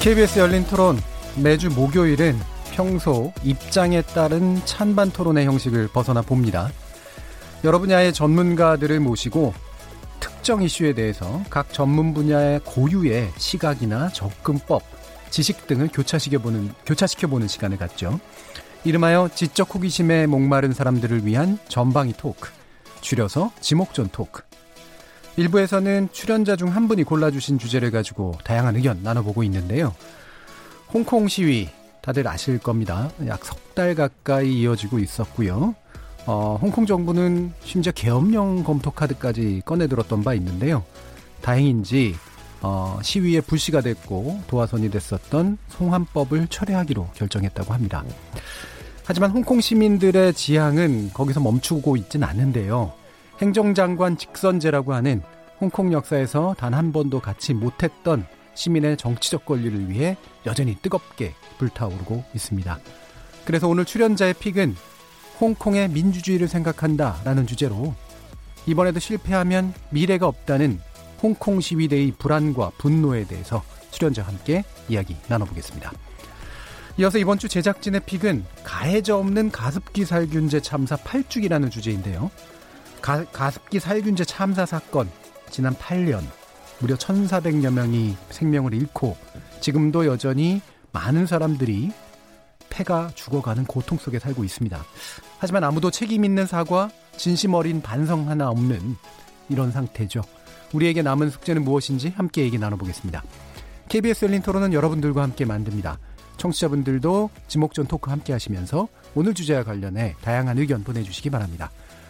KBS 열린토론, 매주 목요일은 평소 입장에 따른 찬반 토론의 형식을 벗어나 봅니다. 여러 분야의 전문가들을 모시고 특정 이슈에 대해서 각 전문 분야의 고유의 시각이나 접근법, 지식 등을 교차시켜보는 시간을 갖죠. 이름하여 지적 호기심에 목마른 사람들을 위한 전방위 토크, 줄여서 지목전 토크. 일부에서는 출연자 중 한 분이 골라주신 주제를 가지고 다양한 의견 나눠보고 있는데요. 홍콩 시위 다들 아실 겁니다. 약 석 달 가까이 이어지고 있었고요. 홍콩 정부는 심지어 계엄령 검토 카드까지 꺼내들었던 바 있는데요. 다행인지 시위에 불씨가 됐고 도화선이 됐었던 송환법을 철회하기로 결정했다고 합니다. 하지만 홍콩 시민들의 지향은 거기서 멈추고 있진 않은데요. 행정장관 직선제라고 하는 홍콩 역사에서 단 한 번도 갖지 못했던 시민의 정치적 권리를 위해 여전히 뜨겁게 불타오르고 있습니다. 그래서 오늘 출연자의 픽은 홍콩의 민주주의를 생각한다라는 주제로, 이번에도 실패하면 미래가 없다는 홍콩 시위대의 불안과 분노에 대해서 출연자와 함께 이야기 나눠보겠습니다. 이어서 이번 주 제작진의 픽은 가해자 없는 가습기 살균제 참사 8주기라는 주제인데요. 가습기 살균제 참사 사건, 지난 8년 무려 1,400여 명이 생명을 잃고 지금도 여전히 많은 사람들이 폐가 죽어가는 고통 속에 살고 있습니다. 하지만 아무도 책임 있는 사과, 진심 어린 반성 하나 없는 이런 상태죠. 우리에게 남은 숙제는 무엇인지 함께 얘기 나눠보겠습니다. KBS 열린 토론은 여러분들과 함께 만듭니다. 청취자분들도 지목전 토크 함께 하시면서 오늘 주제와 관련해 다양한 의견 보내주시기 바랍니다.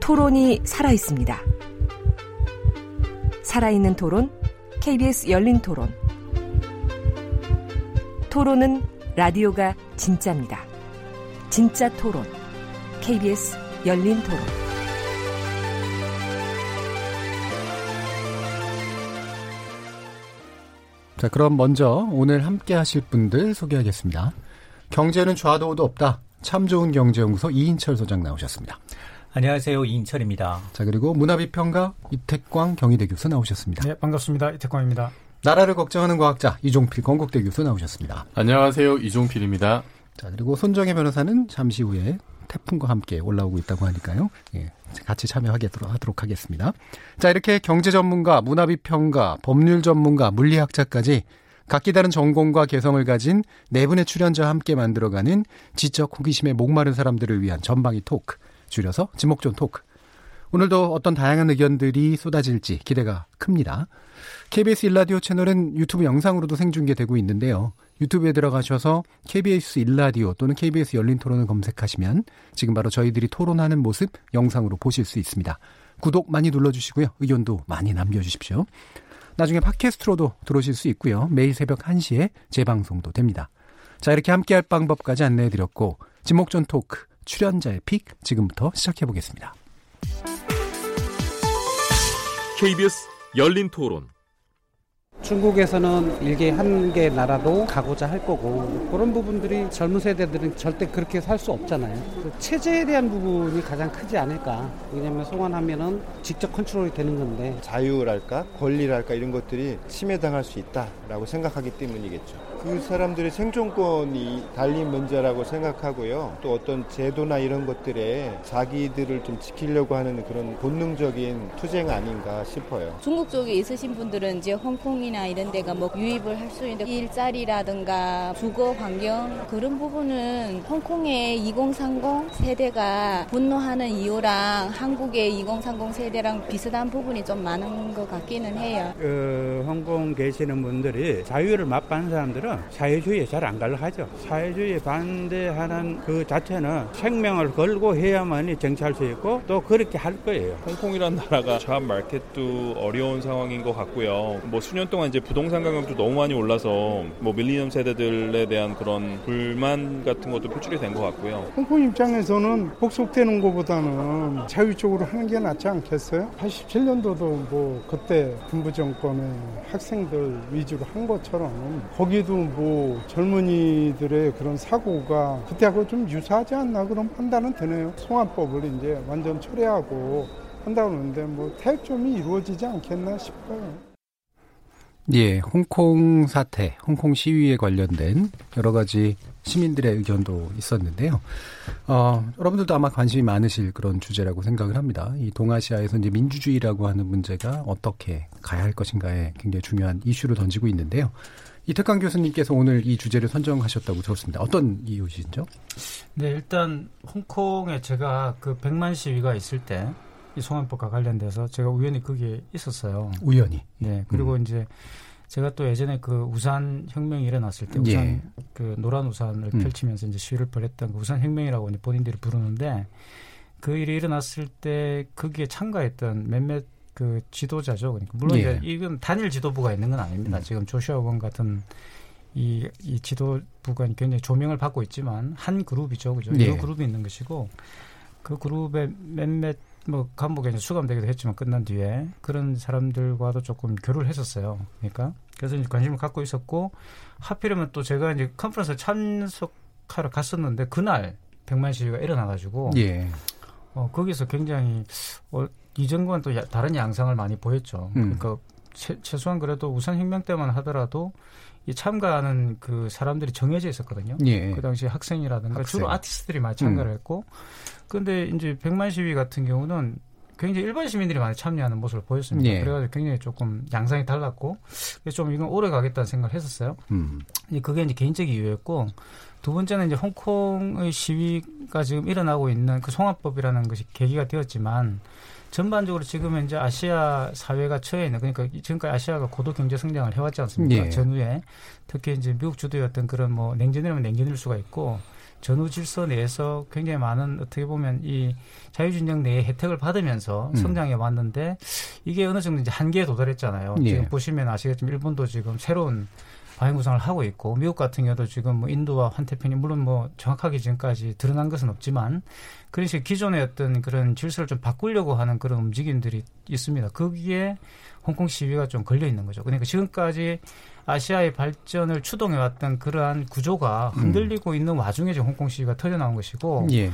토론이 살아있습니다. 살아있는 토론, KBS 열린 토론. 토론은 라디오가 진짜입니다. 진짜 토론, KBS 열린 토론. 자, 그럼 먼저 오늘 함께 하실 분들 소개하겠습니다. 경제는 좌도 우도 없다. 참 좋은 경제연구소 이인철 소장 나오셨습니다. 안녕하세요. 이인철입니다. 자, 그리고 문화비평가 이택광 경희대 교수 나오셨습니다. 네, 반갑습니다. 이택광입니다. 나라를 걱정하는 과학자 이종필 건국대 교수 나오셨습니다. 안녕하세요. 이종필입니다. 자, 그리고 손정혜 변호사는 잠시 후에 태풍과 함께 올라오고 있다고 하니까요. 예, 같이 참여하도록 하겠습니다. 자, 이렇게 경제 전문가, 문화비평가, 법률 전문가, 물리학자까지 각기 다른 전공과 개성을 가진 네 분의 출연자와 함께 만들어가는 지적 호기심에 목마른 사람들을 위한 전방위 토크, 줄여서 지목전 토크. 오늘도 어떤 다양한 의견들이 쏟아질지 기대가 큽니다. KBS 1라디오 채널은 유튜브 영상으로도 생중계되고 있는데요. 유튜브에 들어가셔서 KBS 1라디오 또는 KBS 열린토론을 검색하시면 지금 바로 저희들이 토론하는 모습 영상으로 보실 수 있습니다. 구독 많이 눌러주시고요. 의견도 많이 남겨주십시오. 나중에 팟캐스트로도 들어오실 수 있고요. 매일 새벽 1시에 재방송도 됩니다. 자, 이렇게 함께할 방법까지 안내해드렸고, 지목전 토크, 출연자의 픽 지금부터 시작해보겠습니다. KBS 열린토론. 중국에서는 일개 한 개 나라로 가고자 할 거고, 그런 부분들이 젊은 세대들은 절대 그렇게 살 수 없잖아요. 체제에 대한 부분이 가장 크지 않을까. 왜냐하면 송환하면은 직접 컨트롤이 되는 건데, 자유랄까 권리랄까 이런 것들이 침해당할 수 있다라고 생각하기 때문이겠죠. 그 사람들의 생존권이 달린 문제라고 생각하고요. 또 어떤 제도나 이런 것들에 자기들을 좀 지키려고 하는 그런 본능적인 투쟁 아닌가 싶어요. 중국 쪽에 있으신 분들은 이제 홍콩이나 이런 데가 뭐 유입을 할 수 있는 일자리라든가 주거 환경, 그런 부분은 홍콩의 2030 세대가 분노하는 이유랑 한국의 2030 세대랑 비슷한 부분이 좀 많은 것 같기는 해요. 홍콩 계시는 분들이 자유를 맛본 사람들은 사회주의에 잘 안 갈라 하죠. 사회주의에 반대하는 그 자체는 생명을 걸고 해야만이 쟁취할 수 있고 또 그렇게 할 거예요. 홍콩이라는 나라가 자업 마켓도 어려운 상황인 것 같고요. 뭐 수년 동안 이제 부동산 가격도 너무 많이 올라서 뭐 밀리니엄 세대들에 대한 그런 불만 같은 것도 표출이 된 것 같고요. 홍콩 입장에서는 복속되는 것보다는 자유 쪽으로 하는 게 낫지 않겠어요? 87년도도 뭐 그때 군부 정권의 학생들 위주로 한 것처럼 거기도 뭐 젊은이들의 그런 사고가 그때하고 좀 유사하지 않나 그런 판단은 드네요. 송환법을 이제 완전 철회하고 한다고 하는데 뭐 타협점이 이루어지지 않겠나 싶어요. 예, 홍콩 사태, 홍콩 시위에 관련된 여러 가지 시민들의 의견도 있었는데요. 여러분들도 아마 관심이 많으실 그런 주제라고 생각을 합니다. 이 동아시아에서 이제 민주주의라고 하는 문제가 어떻게 가야 할 것인가에 굉장히 중요한 이슈를 던지고 있는데요. 이택광 교수님께서 오늘 이 주제를 선정하셨다고 들었습니다. 어떤 이유신죠? 네, 일단 홍콩에 제가 그 백만 시위가 있을 때 이 송환법과 관련돼서 제가 우연히 거기에 있었어요. 우연히. 네. 그리고 이제 제가 또 예전에 그 우산혁명이 일어났을 때 우산, 예. 그 노란 우산을 펼치면서 이제 시위를 벌였던 그 우산혁명이라고 이제 본인들이 부르는데, 그 일이 일어났을 때 거기에 참가했던 몇몇 그 지도자죠. 그러니까 물론 예. 이제 이건 단일 지도부가 있는 건 아닙니다. 지금 조시아 의원 같은 이 지도부가 굉장히 조명을 받고 있지만 한 그룹이죠. 그죠? 예. 이 그룹이 있는 것이고, 그 그룹의 몇몇 뭐 감옥에 이제 수감되기도 했지만 끝난 뒤에 그런 사람들과도 조금 교류를 했었어요. 그러니까 그래서 이제 관심을 갖고 있었고, 하필이면 또 제가 이제 컨퍼런스를 참석하러 갔었는데 그날 백만 시위가 일어나가지고 예. 거기서 굉장히 이전과는 또 다른 양상을 많이 보였죠. 그러니까 최소한 그래도 우산혁명 때만 하더라도 이 참가하는 그 사람들이 정해져 있었거든요. 예. 그 당시 학생이라든가 주로 아티스트들이 많이 참가를 했고, 그런데 이제 백만 시위 같은 경우는 굉장히 일반 시민들이 많이 참여하는 모습을 보였습니다. 예. 그래가지고 굉장히 조금 양상이 달랐고, 그래서 좀 이건 오래 가겠다는 생각을 했었어요. 그게 이제 개인적인 이유였고, 두 번째는 이제 홍콩의 시위가 지금 일어나고 있는 그 송환법이라는 것이 계기가 되었지만, 전반적으로 지금은 이제 아시아 사회가 처해 있는, 그러니까 지금까지 아시아가 고도 경제 성장을 해왔지 않습니까? 예. 전후에 특히 이제 미국 주도였던 그런 뭐 냉전이라면 냉전일 수가 있고, 전후 질서 내에서 굉장히 많은 어떻게 보면 이 자유진영 내에 혜택을 받으면서 성장해 왔는데, 이게 어느 정도 이제 한계에 도달했잖아요. 예. 지금 보시면 아시겠지만 일본도 지금 새로운 방향 구상을 하고 있고, 미국 같은 경우도 지금 뭐 인도와 환태평이 물론 뭐 정확하게 지금까지 드러난 것은 없지만 그런 식의 기존의 어떤 그런 질서를 좀 바꾸려고 하는 그런 움직임들이 있습니다. 거기에 홍콩 시위가 좀 걸려 있는 거죠. 그러니까 지금까지 아시아의 발전을 추동해왔던 그러한 구조가 흔들리고 있는 와중에 지금 홍콩 시위가 터져나온 것이고, 예.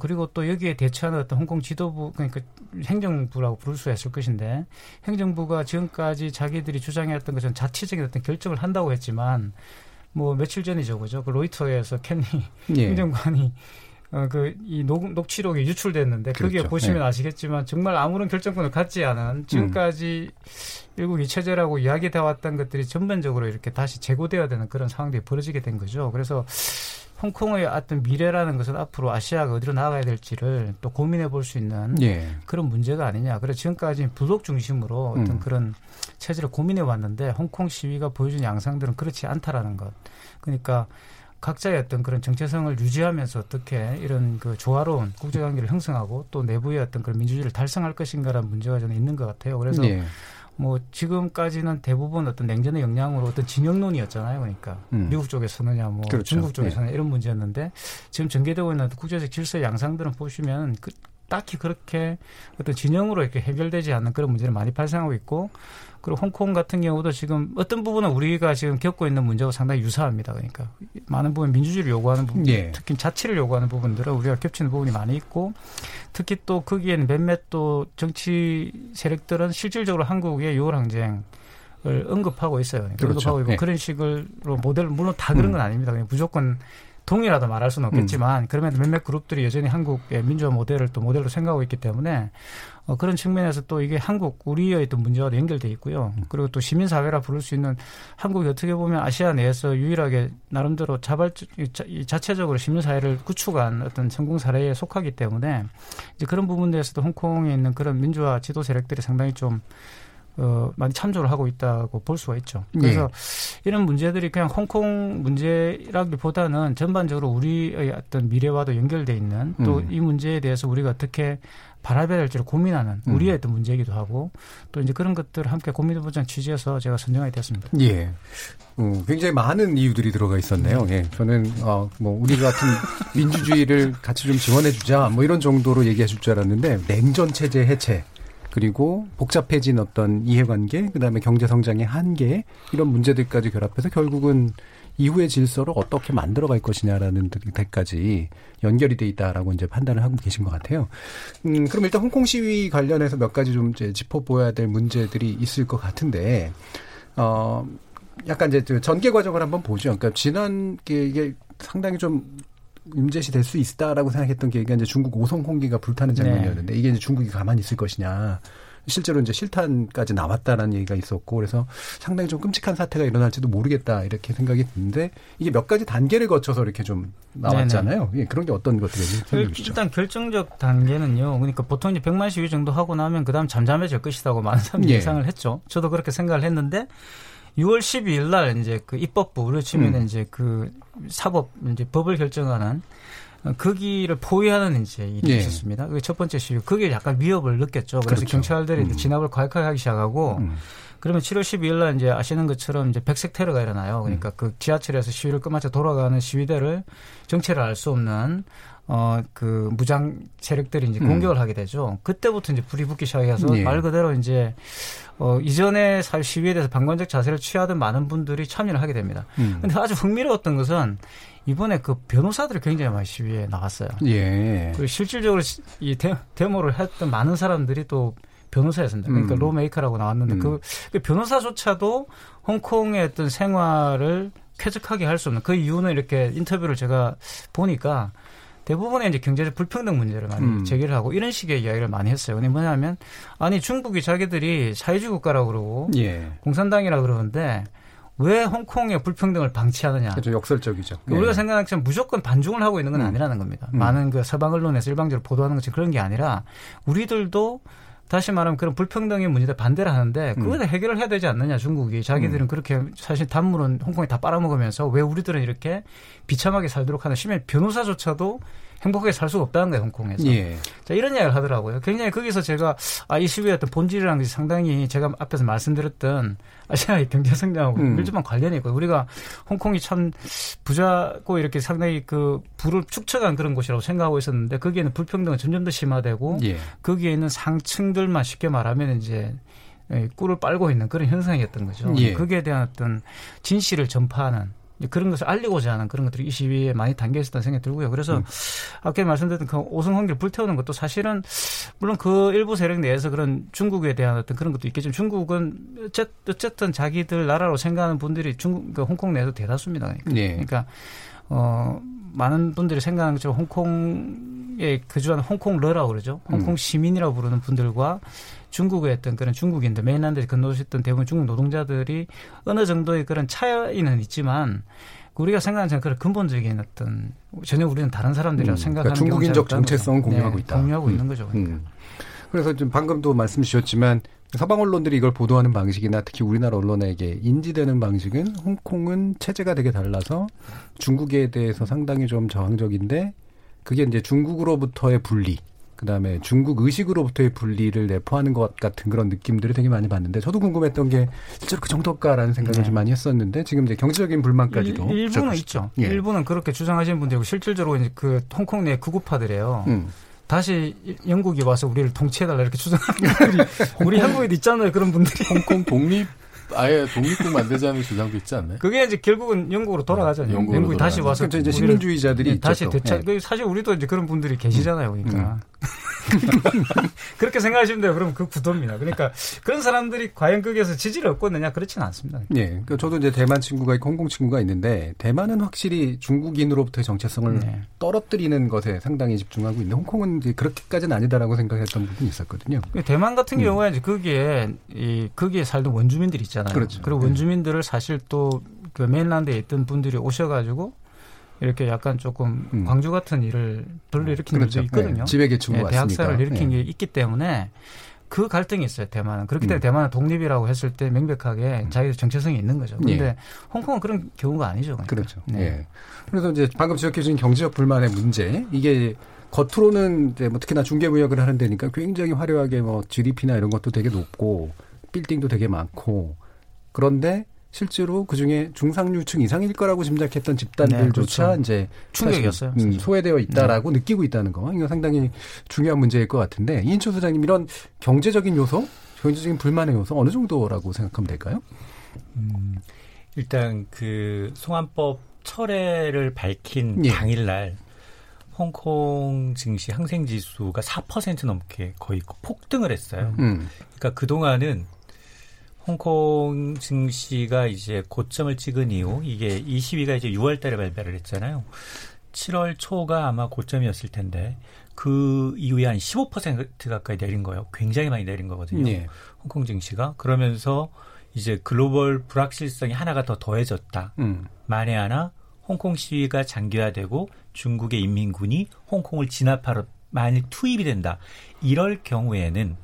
그리고 또 여기에 대처하는 어떤 홍콩 지도부, 그러니까 행정부라고 부를 수 있을 것인데, 행정부가 지금까지 자기들이 주장해왔던 것은 자치적인 어떤 결정을 한다고 했지만, 뭐 며칠 전이죠, 그죠? 그 로이터에서 켄리 예. 행정관이 이 녹취록이 유출됐는데, 그렇죠. 거기에 보시면 네. 아시겠지만 정말 아무런 결정권을 갖지 않은 지금까지 일국이 체제라고 이야기되어 왔던 것들이 전반적으로 이렇게 다시 재고되어야 되는 그런 상황들이 벌어지게 된 거죠. 그래서 홍콩의 어떤 미래라는 것은 앞으로 아시아가 어디로 나가야 될지를 또 고민해 볼 수 있는 예. 그런 문제가 아니냐. 그래서 지금까지 부족 중심으로 어떤 그런 체제를 고민해 왔는데, 홍콩 시위가 보여준 양상들은 그렇지 않다라는 것. 그러니까 각자의 어떤 그런 정체성을 유지하면서 어떻게 이런 그 조화로운 국제관계를 형성하고 또 내부의 어떤 그런 민주주의를 달성할 것인가라는 문제가 저는 있는 것 같아요. 그래서 예. 뭐 지금까지는 대부분 어떤 냉전의 영향으로 어떤 진영론이었잖아요. 그러니까 미국 쪽에 서느냐 뭐 그렇죠. 중국 쪽에 서느냐 이런 문제였는데, 지금 전개되고 있는 국제적 질서의 양상들은 보시면 딱히 그렇게 어떤 진영으로 이렇게 해결되지 않는 그런 문제를 많이 발생하고 있고, 그리고 홍콩 같은 경우도 지금 어떤 부분은 우리가 지금 겪고 있는 문제하고 상당히 유사합니다. 그러니까 많은 부분 민주주의를 요구하는 부분, 예. 특히 자치를 요구하는 부분들은 우리가 겹치는 부분이 많이 있고, 특히 또 거기에는 몇몇 또 정치 세력들은 실질적으로 한국의 6월 항쟁을 언급하고 있어요. 그렇죠. 언급하고 있고 예. 그런 식으로 모델, 물론 다 그런 건 아닙니다. 그냥 무조건 동일하다 말할 수는 없겠지만 그럼에도 몇몇 그룹들이 여전히 한국의 민주화 모델을 또 모델로 생각하고 있기 때문에 그런 측면에서 또 이게 한국 우리의 또 문제와도 연결돼 있고요. 그리고 또 시민사회라 부를 수 있는 한국이 어떻게 보면 아시아 내에서 유일하게 나름대로 자체적으로 시민사회를 구축한 어떤 성공 사례에 속하기 때문에 이제 그런 부분에서도 홍콩에 있는 그런 민주화 지도 세력들이 상당히 좀 많이 참조를 하고 있다고 볼 수가 있죠. 그래서 네. 이런 문제들이 그냥 홍콩 문제라기보다는 전반적으로 우리의 어떤 미래와도 연결돼 있는 또 이 문제에 대해서 우리가 어떻게 바라봐야 될지를 고민하는 우리의 어떤 문제이기도 하고 또 이제 그런 것들을 함께 고민해보자는 취지에서 제가 선정하게 됐습니다. 예. 굉장히 많은 이유들이 들어가 있었네요. 예. 저는, 우리 같은 민주주의를 같이 좀 지원해주자 뭐 이런 정도로 얘기하실 줄 알았는데 냉전체제 해체. 그리고 복잡해진 어떤 이해관계, 그다음에 경제성장의 한계 이런 문제들까지 결합해서 결국은 이후의 질서를 어떻게 만들어갈 것이냐라는 데까지 연결이 돼 있다라고 이제 판단을 하고 계신 것 같아요. 그럼 일단 홍콩 시위 관련해서 몇 가지 좀 이제 짚어보아야 될 문제들이 있을 것 같은데, 약간 이제 전개 과정을 한번 보죠. 그러니까 지난 게 이게 상당히 좀 임재시 될 수 있다라고 생각했던 게 이게 이제 중국 오송 홍기가 불타는 장면이었는데 네. 이게 이제 중국이 가만히 있을 것이냐. 실제로 이제 실탄까지 나왔다라는 얘기가 있었고 그래서 상당히 좀 끔찍한 사태가 일어날지도 모르겠다 이렇게 생각이 드는데 이게 몇 가지 단계를 거쳐서 이렇게 좀 나왔잖아요. 예, 그런 게 어떤 것들이 있는지 일단 결정적 단계는요. 그러니까 보통 이제 100만 시위 정도 하고 나면 그다음 잠잠해질 것이라고 많은 사람들이 예상을 했죠. 저도 그렇게 생각을 했는데 6월 12일 날 이제 그 입법부 우리로 치면 이제 그 사법 이제 법을 결정하는 거기를 포위하는 이제 일이 예. 있었습니다. 그게 첫 번째 시위. 그게 약간 위협을 느꼈죠. 그래서 그렇죠. 경찰들이 이제 진압을 과격하게 하기 시작하고 그러면 7월 12일 날 이제 아시는 것처럼 이제 백색 테러가 일어나요. 그러니까 그 지하철에서 시위를 끝마쳐 돌아가는 시위대를 정체를 알 수 없는 그 무장 세력들이 이제 공격을 하게 되죠. 그때부터 이제 불이 붙기 시작해서 말 그대로 이제 이전에 시위에 대해서 방관적 자세를 취하던 많은 분들이 참여를 하게 됩니다. 근데 아주 흥미로웠던 것은 이번에 그 변호사들이 굉장히 많이 시위에 나갔어요. 예. 그리고 실질적으로 이 데모를 했던 많은 사람들이 또 변호사였습니다. 그러니까 로메이커라고 나왔는데 그 변호사조차도 홍콩의 어떤 생활을 쾌적하게 할 수 없는 그 이유는 이렇게 인터뷰를 제가 보니까 대부분의 이제 경제적 불평등 문제를 많이 제기를 하고 이런 식의 이야기를 많이 했어요. 근데 뭐냐면 아니 중국이 자기들이 사회주의 국가라고 그러고 예. 공산당이라 그러는데 왜 홍콩의 불평등을 방치하느냐. 그렇죠. 역설적이죠. 우리가 예. 생각하기엔 무조건 반중을 하고 있는 건 아니라는 겁니다. 많은 그 서방 언론에서 일방적으로 보도하는 것처럼 그런 게 아니라 우리들도 다시 말하면 그런 불평등의 문제에 반대를 하는데 그걸 해결을 해야 되지 않느냐 중국이. 자기들은 그렇게 사실 단물은 홍콩이 다 빨아먹으면서 왜 우리들은 이렇게 비참하게 살도록 하는 심지어 변호사조차도 행복하게 살 수가 없다는 거예요 홍콩에서. 예. 자 이런 이야기를 하더라고요. 굉장히 거기서 제가 이 시위의 어떤 본질이라는 것이 상당히 제가 앞에서 말씀드렸던 아시아의 경제성장하고 밀접한 관련이 있고 우리가 홍콩이 참 부자고 이렇게 상당히 그 부를 축적한 그런 곳이라고 생각하고 있었는데 거기에는 불평등은 점점 더 심화되고 예. 거기에 있는 상층들만 쉽게 말하면 이제 꿀을 빨고 있는 그런 현상이었던 거죠. 예. 거기에 대한 어떤 진실을 전파하는 그런 것을 알리고자 하는 그런 것들이 이 시위에 많이 담겨 있었다는 생각이 들고요. 그래서 아까 말씀드렸던 그 오승헌기를 불태우는 것도 사실은 물론 그 일부 세력 내에서 그런 중국에 대한 어떤 그런 것도 있겠지만 중국은 어쨌든 자기들 나라로 생각하는 분들이 그러니까 홍콩 내에서 대다수입니다. 그러니까, 네. 그러니까 많은 분들이 생각하는 것처럼 홍콩에 거주하는 홍콩러라고 그러죠. 홍콩 시민이라고 부르는 분들과 중국의 어떤 그런 중국인들, 메인랜드에 건너오셨던 대부분 중국 노동자들이 어느 정도의 그런 차이는 있지만 우리가 생각하는 그런 근본적인 어떤 전혀 우리는 다른 사람들이라고 생각하는 그러니까 중국인적 정체성을 공유하고 있다. 공유하고 있는 거죠. 그러니까. 그래서 지금 방금도 말씀 주셨지만 서방 언론들이 이걸 보도하는 방식이나 특히 우리나라 언론에게 인지되는 방식은 홍콩은 체제가 되게 달라서 중국에 대해서 상당히 좀 저항적인데 그게 이제 중국으로부터의 분리. 그다음에 중국 의식으로부터의 분리를 내포하는 것 같은 그런 느낌들을 되게 많이 봤는데 저도 궁금했던 게 실제로 그 정도일까라는 생각을 네. 좀 많이 했었는데 지금 이제 경제적인 불만까지도 일부는 있죠. 예. 일부는 그렇게 주장하시는 분들이고 실질적으로 이제 그 홍콩 내 극우파들이에요. 다시 영국이 와서 우리를 통치해달라 이렇게 추정하는 분들이 우리 한국에도 있잖아요. 그런 분들이. 홍콩 독립, 아예 독립국 만들자는 주장도 있지 않나요? 그게 이제 결국은 영국으로 돌아가잖아요. 영국이 다시 와서. 그러니까 이제 식민주의자들이 우리를, 다시 대체. 네. 사실 우리도 이제 그런 분들이 계시잖아요. 그러니까. 그렇게 생각하시면 돼요. 그럼 그 구도입니다. 그러니까 그런 사람들이 과연 거기에서 지지를 얻고 있느냐 그렇지는 않습니다. 예. 그러니까 저도 이제 대만 친구가 있고 홍콩 친구가 있는데 대만은 확실히 중국인으로부터의 정체성을 네. 떨어뜨리는 것에 상당히 집중하고 있는데 홍콩은 이제 그렇게까지는 아니다라고 생각했던 부분이 있었거든요. 대만 같은 경우에 이제 거기에 살던 원주민들이 있잖아요. 그렇죠. 그리고 원주민들을 사실 또 그 메인란드에 있던 분들이 오셔가지고 이렇게 약간 조금 광주 같은 일을 별로 일으킨 그렇죠. 일도 있거든요. 네, 지배계층이 네, 왔으니까. 대학살을 일으킨 게 있기 때문에 그 갈등이 있어요. 대만은. 그렇기 때문에 대만은 독립이라고 했을 때 명백하게 자기들 정체성이 있는 거죠. 그런데 예. 홍콩은 그런 경우가 아니죠. 그러니까. 그렇죠. 네. 예. 그래서 이제 방금 지적해 주신 경제적 불만의 문제. 이게 겉으로는 이제 뭐 특히나 중개무역을 하는 데니까 굉장히 화려하게 뭐 GDP나 이런 것도 되게 높고 빌딩도 되게 많고 그런데 실제로 그중에 중상류층 이상일 거라고 짐작했던 집단들조차 네, 그렇죠. 이제 충격이었어요. 소외되어 있다라고 네. 느끼고 있다는 거. 이거 상당히 중요한 문제일 것 같은데 이인철 소장님 이런 경제적인 요소, 경제적인 불만의 요소 어느 정도라고 생각하면 될까요? 일단 그 송환법 철회를 밝힌 예. 당일날 홍콩 증시 항생지수가 4% 넘게 거의 폭등을 했어요. 그러니까 그동안은 홍콩 증시가 이제 고점을 찍은 이후 이게 20위가 이제 6월 달에 발표를 했잖아요. 7월 초가 아마 고점이었을 텐데 그 이후에 한 15% 가까이 내린 거예요. 굉장히 많이 내린 거거든요. 네. 홍콩 증시가. 그러면서 이제 글로벌 불확실성이 하나가 더 더해졌다. 만에 하나 홍콩 시위가 장기화되고 중국의 인민군이 홍콩을 진압하러 만일 투입이 된다. 이럴 경우에는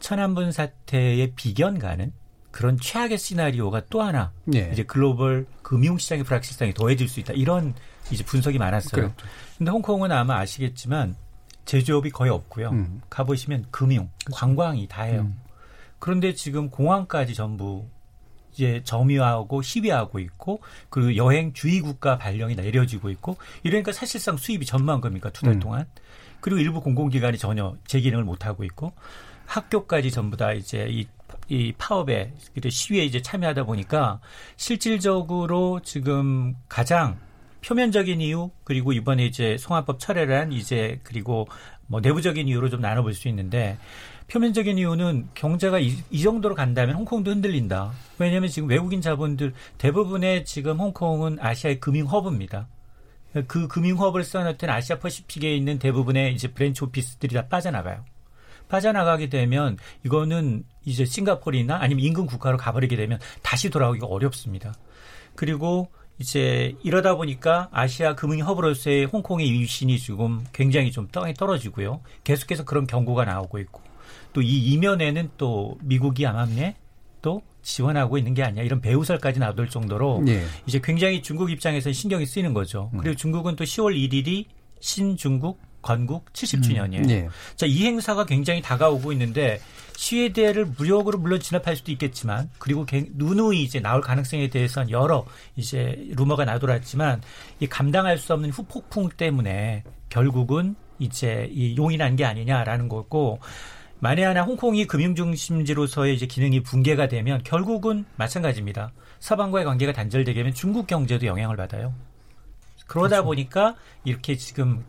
천안문 사태의 비견과는 그런 최악의 시나리오가 또 하나 예. 이제 글로벌 금융시장의 불확실성이 더해질 수 있다. 이런 이제 분석이 많았어요. 그런데 홍콩은 아마 아시겠지만 제조업이 거의 없고요. 가보시면 금융, 관광이 다 해요. 그런데 지금 공항까지 전부 이제 점유하고 시위하고 있고 그리고 여행 주의 국가 발령이 내려지고 있고 이러니까 사실상 수입이 전망한 겁니까 두 달 동안. 그리고 일부 공공기관이 전혀 제 기능을 못하고 있고 학교까지 전부 다 이제 이 파업에, 시위에 이제 참여하다 보니까 실질적으로 지금 가장 표면적인 이유, 그리고 이번에 이제 송환법 철회를 한 이제 그리고 뭐 내부적인 이유로 좀 나눠볼 수 있는데 표면적인 이유는 경제가 이 정도로 간다면 홍콩도 흔들린다. 왜냐하면 지금 외국인 자본들 대부분의 지금 홍콩은 아시아의 금융허브입니다. 그 금융허브를 써놓은 아시아 퍼시픽에 있는 대부분의 이제 브랜치 오피스들이 다 빠져나가게 되면 이거는 이제 싱가포르나 아니면 인근 국가로 가버리게 되면 다시 돌아오기가 어렵습니다. 그리고 이제 이러다 보니까 아시아 금융 허브로서의 홍콩의 위신이 지금 굉장히 좀 땅에 떨어지고요. 계속해서 그런 경고가 나오고 있고 또 이 이면에는 또 미국이 암암리에 또 지원하고 있는 게 아니야. 이런 배후설까지 나올 정도로 네. 이제 굉장히 중국 입장에서는 신경이 쓰이는 거죠. 그리고 중국은 또 10월 1일이 신중국 건국 70주년이에요. 네. 자, 이 행사가 굉장히 다가오고 있는데 시위대를 무력으로 물론 진압할 수도 있겠지만 그리고 누누이 이제 나올 가능성에 대해서는 여러 이제 루머가 나돌았지만 이 감당할 수 없는 후폭풍 때문에 결국은 이제 이 용인한 게 아니냐라는 거고 만에 하나 홍콩이 금융중심지로서의 이제 기능이 붕괴가 되면 결국은 마찬가지입니다. 서방과의 관계가 단절되게 되면 중국 경제도 영향을 받아요. 그러다 그렇죠. 보니까 이렇게 지금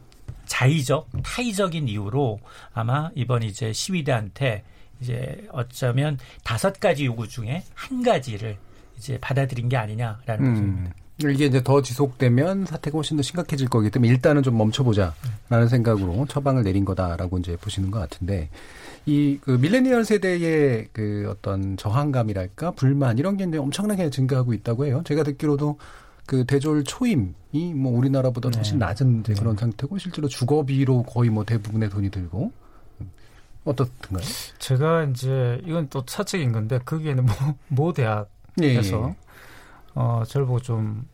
자의적, 타의적인 이유로 아마 이번 이제 시위대한테 이제 어쩌면 5가지 요구 중에 1가지를 이제 받아들인 게 아니냐라는 것입니다. 이게 이제 더 지속되면 사태가 훨씬 더 심각해질 거기 때문에 일단은 좀 멈춰보자라는 생각으로 처방을 내린 거다라고 이제 보시는 것 같은데 이 그 밀레니얼 세대의 그 어떤 저항감이랄까 불만 이런 게 이제 엄청나게 증가하고 있다고 해요. 제가 듣기로도 그 대졸 초임이 뭐 우리나라보다 훨씬 네. 낮은 이제 그런 네. 상태고 실제로 주거비로 거의 뭐 대부분의 돈이 들고 어떻든가요? 제가 이제 이건 또 사측인 건데 거기에는 모 대학에서 예. 저를 보고 좀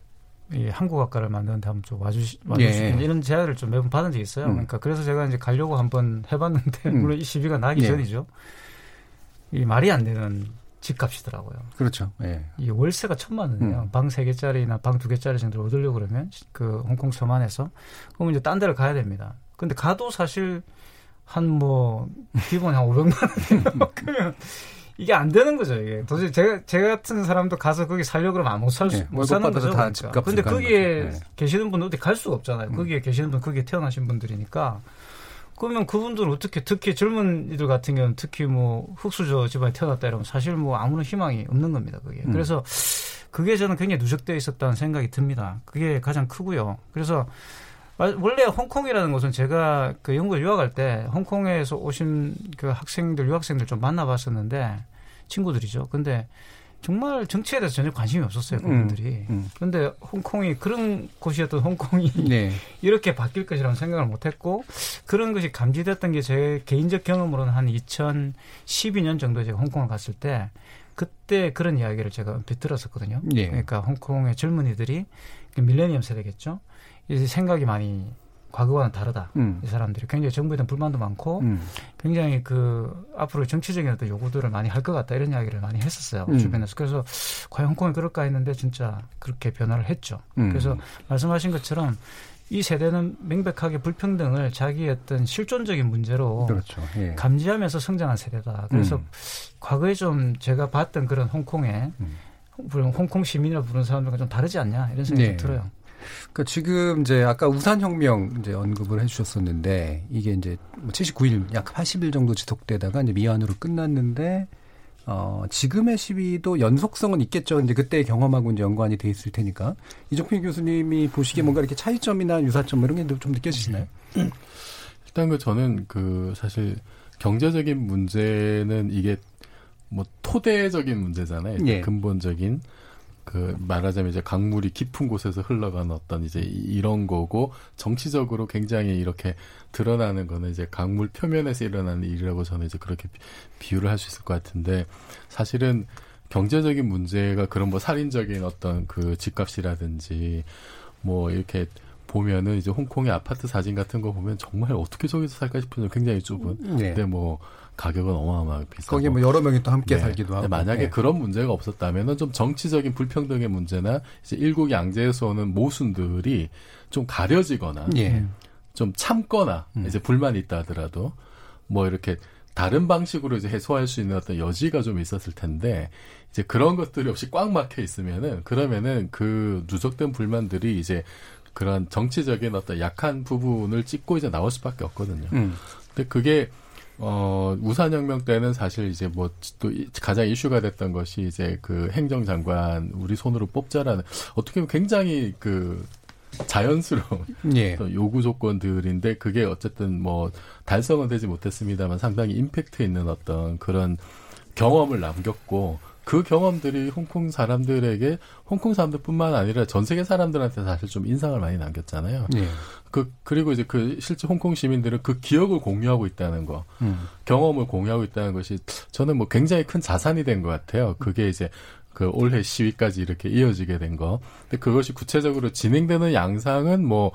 이 한국학과를 만드는데 한번 좀 와주시는 예. 이런 제안을 좀 매번 받은 적이 있어요. 그러니까 그래서 제가 이제 가려고 한번 해봤는데 물론 이 시비가 나기 예. 전이죠. 이 말이 안 되는. 집값이더라고요. 그렇죠. 예. 이 월세가 1,000만 원이에요. 방 3개짜리나 방 2개짜리 정도를 얻으려고 그러면 그 홍콩 서만에서 그럼 이제 딴 데를 가야 됩니다. 근데 가도 사실 한 뭐 기본에 한 500만 원 그러면 이게 안 되는 거죠. 이게 도저히 제 같은 사람도 가서 거기 살려고 그러면 안 못 살 수, 못 사는 거죠. 그러니까. 근데 거기에 계시는 분은 어디 갈 수가 없잖아요. 거기에 계시는 분, 거기에 태어나신 분들이니까. 그러면 그분들은 어떻게, 특히 젊은 이들 같은 경우는 특히 뭐 흙수저 집안에 태어났다 이러면 사실 뭐 아무런 희망이 없는 겁니다. 그게. 그래서 그게 저는 굉장히 누적되어 있었다는 생각이 듭니다. 그게 가장 크고요. 그래서 원래 홍콩이라는 곳은 제가 그 영국에 유학할 때 홍콩에서 오신 그 학생들, 유학생들 좀 만나봤었는데 친구들이죠. 근데 정말 정치에 대해서 전혀 관심이 없었어요, 그분들이. 그런데 홍콩이 그런 곳이었던 홍콩이 네. 이렇게 바뀔 것이라는 생각을 못했고 그런 것이 감지됐던 게 제 개인적 경험으로는 한 2012년 정도에 제가 홍콩을 갔을 때 그때 그런 이야기를 제가 얼핏 들었었거든요. 네. 그러니까 홍콩의 젊은이들이 밀레니엄 세대겠죠. 이제 생각이 많이 과거와는 다르다. 이 사람들이 굉장히 정부에 대한 불만도 많고 굉장히 그 앞으로 정치적인 어떤 요구들을 많이 할 것 같다 이런 이야기를 많이 했었어요. 주변에서. 그래서 과연 홍콩이 그럴까 했는데 진짜 그렇게 변화를 했죠. 그래서 말씀하신 것처럼 이 세대는 명백하게 불평등을 자기의 어떤 실존적인 문제로 그렇죠. 예. 감지하면서 성장한 세대다. 그래서 과거에 좀 제가 봤던 그런 홍콩의 홍콩 시민이라 부르는 사람들과 좀 다르지 않냐 이런 생각이 네. 들어요. 그러니까 지금 이제 아까 우산혁명 이제 언급을 해주셨었는데 이게 이제 79일 약 80일 정도 지속되다가 이제 미완으로 끝났는데 지금의 시위도 연속성은 있겠죠. 이제 그때 경험하고 이제 연관이 돼 있을 테니까 이종필 교수님이 보시기에 뭔가 이렇게 차이점이나 유사점 이런 게 좀 느껴지시나요? 일단 그 저는 그 사실 경제적인 문제는 이게 뭐 토대적인 문제잖아요. 예. 근본적인. 그 말하자면 이제 강물이 깊은 곳에서 흘러가는 어떤 이제 이런 거고 정치적으로 굉장히 이렇게 드러나는 거는 이제 강물 표면에서 일어나는 일이라고 저는 이제 그렇게 비유를 할 수 있을 것 같은데 사실은 경제적인 문제가 그런 뭐 살인적인 어떤 그 집값이라든지 뭐 이렇게 보면은 이제 홍콩의 아파트 사진 같은 거 보면 정말 어떻게 저기서 살까 싶은 굉장히 좁은 네. 근데 뭐 가격은 어마어마하게 비싸고 거기에 뭐 여러 명이 또 함께 네. 살기도 하고 만약에 네. 그런 문제가 없었다면은 좀 정치적인 불평등의 문제나 이제 일국 양제에서 오는 모순들이 좀 가려지거나 네. 좀 참거나 이제 불만이 있다 하더라도 뭐 이렇게 다른 방식으로 이제 해소할 수 있는 어떤 여지가 좀 있었을 텐데 이제 그런 것들이 없이 꽉 막혀 있으면은 그러면은 그 누적된 불만들이 이제 그런 정치적인 어떤 약한 부분을 찍고 이제 나올 수밖에 없거든요. 근데 그게 우산혁명 때는 사실 이제 뭐 또 가장 이슈가 됐던 것이 이제 그 행정장관 우리 손으로 뽑자라는 어떻게 보면 굉장히 그 자연스러운 예. 요구 조건들인데 그게 어쨌든 뭐 달성은 되지 못했습니다만 상당히 임팩트 있는 어떤 그런 경험을 남겼고 그 경험들이 홍콩 사람들에게 홍콩 사람들뿐만 아니라 전 세계 사람들한테 사실 좀 인상을 많이 남겼잖아요. 예. 그리고 이제 그 실제 홍콩 시민들은 그 기억을 공유하고 있다는 거, 경험을 공유하고 있다는 것이 저는 뭐 굉장히 큰 자산이 된 것 같아요. 그게 이제 그 올해 시위까지 이렇게 이어지게 된 거. 근데 그것이 구체적으로 진행되는 양상은 뭐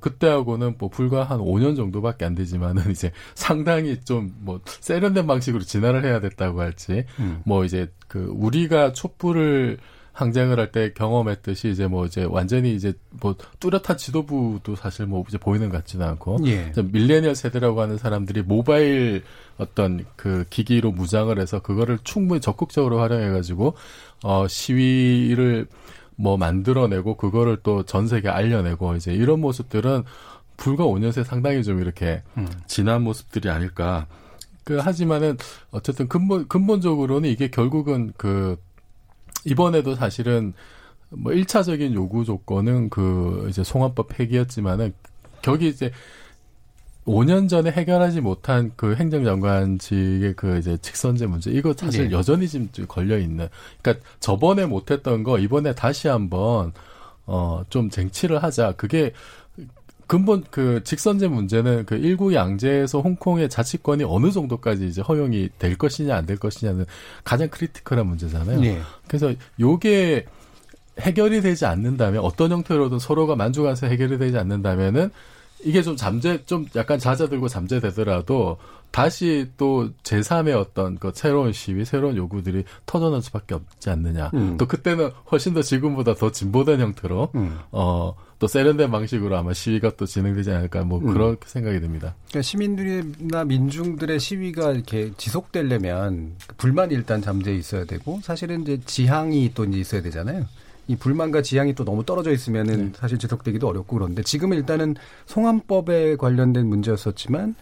그때하고는 뭐 불과 한 5년 정도밖에 안 되지만은 이제 상당히 좀 뭐 세련된 방식으로 진화를 해야 됐다고 할지, 뭐 이제 그 우리가 촛불을 항쟁을 할 때 경험했듯이 이제 뭐 이제 완전히 이제 뭐 뚜렷한 지도부도 사실 뭐 이제 보이는 것 같지는 않고, 예. 밀레니얼 세대라고 하는 사람들이 모바일 어떤 그 기기로 무장을 해서 그거를 충분히 적극적으로 활용해가지고, 시위를 뭐 만들어내고 그거를 또 전 세계에 알려내고 이제 이런 모습들은 불과 5년 새 상당히 좀 이렇게 진한 모습들이 아닐까. 하지만은 어쨌든 근본적으로는 이게 결국은 그 이번에도 사실은 뭐 1차적인 요구 조건은 그 이제 송환법 폐기였지만은 거기 이제 5년 전에 해결하지 못한 그 행정장관직의 그 이제 직선제 문제, 이거 사실 네. 여전히 지금 걸려있는, 그러니까 저번에 못했던 거, 이번에 다시 한번, 좀 쟁취를 하자. 그게 근본 그 직선제 문제는 그 일국 양제에서 홍콩의 자치권이 어느 정도까지 이제 허용이 될 것이냐, 안 될 것이냐는 가장 크리티컬한 문제잖아요. 네. 그래서 요게 해결이 되지 않는다면, 어떤 형태로든 서로가 만족해서 해결이 되지 않는다면은 이게 좀 약간 잦아들고 잠재되더라도 다시 또 제3의 어떤 그 새로운 시위, 새로운 요구들이 터져날 수밖에 없지 않느냐. 또 그때는 훨씬 더 지금보다 더 진보된 형태로 또 세련된 방식으로 아마 시위가 또 진행되지 않을까 뭐 그런 생각이 듭니다. 그러니까 시민들이나 민중들의 시위가 이렇게 지속되려면 불만이 일단 잠재해 있어야 되고 사실은 이제 지향이 또 이제 있어야 되잖아요. 이 불만과 지향이 또 너무 떨어져 있으면은 사실 지속되기도 어렵고 그런데 지금은 일단은 송환법에 관련된 문제였었지만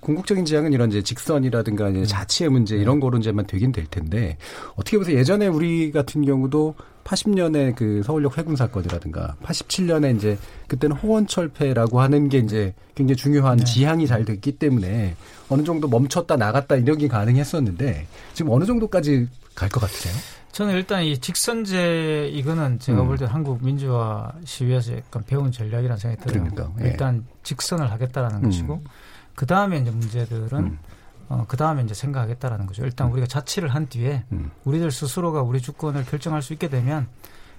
궁극적인 지향은 이런 이제 직선이라든가 이제 자치의 문제 이런 거로 이제만 되긴 될 텐데 어떻게 보세요? 예전에 우리 같은 경우도 80년에 그 서울역 회군 사건이라든가 87년에 이제 그때는 호원철폐라고 하는 게 이제 굉장히 중요한 지향이 잘 됐기 때문에 어느 정도 멈췄다 나갔다 이런 게 가능했었는데 지금 어느 정도까지 갈 것 같으세요? 저는 일단 이 직선제 이거는 제가 볼 때 한국 민주화 시위에서 약간 배운 전략이라는 생각이 들어요. 그러니까, 예. 일단 직선을 하겠다라는 것이고 그 다음에 이제 문제들은 그 다음에 이제 생각하겠다라는 거죠. 일단 우리가 자치를 한 뒤에 우리들 스스로가 우리 주권을 결정할 수 있게 되면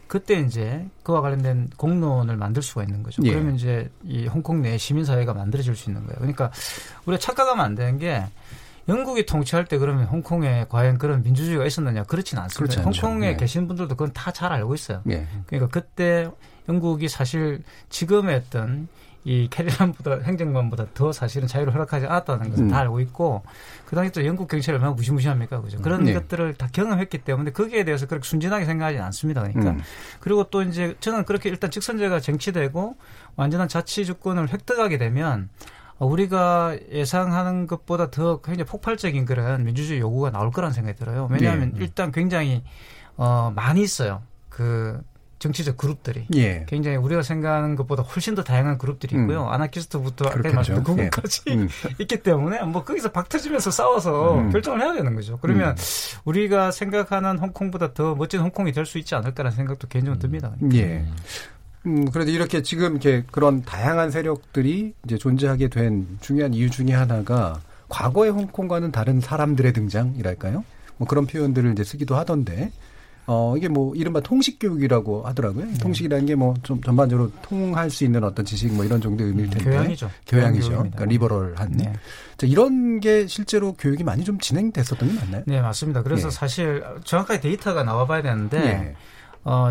그때 이제 그와 관련된 공론을 만들 수가 있는 거죠. 예. 그러면 이제 이 홍콩 내 시민사회가 만들어질 수 있는 거예요. 그러니까 우리가 착각하면 안 되는 게 영국이 통치할 때 그러면 홍콩에 과연 그런 민주주의가 있었느냐? 그렇진 않습니다. 그렇죠. 홍콩에 계신 분들도 그건 다 잘 알고 있어요. 예. 그러니까 그때 영국이 사실 지금의 어떤 이 캐리란보다 행정관보다 더 사실은 자유를 허락하지 않았다는 것을 다 알고 있고 그 당시 또 영국 경찰이 얼마나 무시무시합니까? 그죠? 그런 것들을 다 경험했기 때문에 거기에 대해서 그렇게 순진하게 생각하지는 않습니다. 그러니까 그리고 또 이제 저는 그렇게 일단 직선제가 쟁취되고 완전한 자치 주권을 획득하게 되면 우리가 예상하는 것보다 더 굉장히 폭발적인 그런 민주주의 요구가 나올 거라는 생각이 들어요. 왜냐하면 일단 굉장히 많이 있어요. 그 정치적 그룹들이 굉장히 우리가 생각하는 것보다 훨씬 더 다양한 그룹들이 있고요. 아나키스트부터 아까 말씀드린 그룹까지 있기 때문에 뭐 거기서 박터지면서 싸워서 결정을 해야 되는 거죠. 그러면 우리가 생각하는 홍콩보다 더 멋진 홍콩이 될 수 있지 않을까라는 생각도 개인적으로 듭니다. 그러니까. 예. 그래도 이렇게 지금 이렇게 그런 다양한 세력들이 이제 존재하게 된 중요한 이유 중에 하나가 과거의 홍콩과는 다른 사람들의 등장이랄까요? 뭐 그런 표현들을 이제 쓰기도 하던데, 이게 뭐 이른바 통식교육이라고 하더라고요. 통식이라는 게 뭐 좀 전반적으로 통할 수 있는 어떤 지식 뭐 이런 정도의 의미일 텐데. 교양이죠. 그러니까 리버럴한. 네. 자, 이런 게 실제로 교육이 많이 좀 진행됐었던 게 맞나요? 네, 맞습니다. 그래서 사실 정확하게 데이터가 나와 봐야 되는데,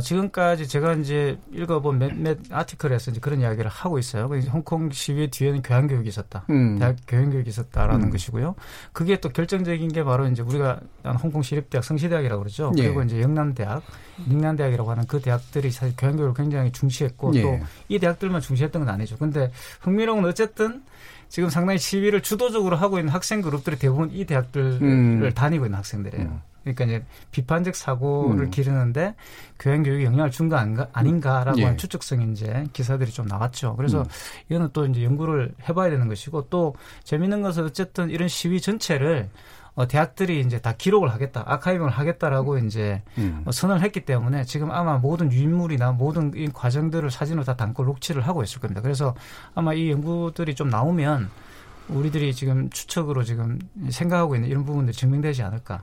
지금까지 제가 이제 읽어본 몇몇 아티클에서 이제 그런 이야기를 하고 있어요. 홍콩 시위 뒤에는 교양교육이 있었다. 대학 교양교육이 있었다라는 것이고요. 그게 또 결정적인 게 바로 이제 우리가 홍콩 시립대학, 성시대학이라고 그러죠. 그리고 이제 영남대학, 닝남대학이라고 하는 그 대학들이 사실 교양교육을 굉장히 중시했고 또 이 대학들만 중시했던 건 아니죠. 근데 흥미로운 건 어쨌든 지금 상당히 시위를 주도적으로 하고 있는 학생 그룹들이 대부분 이 대학들을 다니고 있는 학생들이에요. 그러니까 이제 비판적 사고를 기르는데 교양 교육에 영향을 준 거 아닌가라고 하는 추측성 이제 기사들이 좀 나왔죠. 그래서 이거는 또 이제 연구를 해봐야 되는 것이고 또 재밌는 것은 어쨌든 이런 시위 전체를 대학들이 이제 다 기록을 하겠다, 아카이빙을 하겠다라고 이제 선언을 했기 때문에 지금 아마 모든 유인물이나 모든 이 과정들을 사진으로 다 담고 녹취를 하고 있을 겁니다. 그래서 아마 이 연구들이 좀 나오면 우리들이 지금 추측으로 지금 생각하고 있는 이런 부분들이 증명되지 않을까.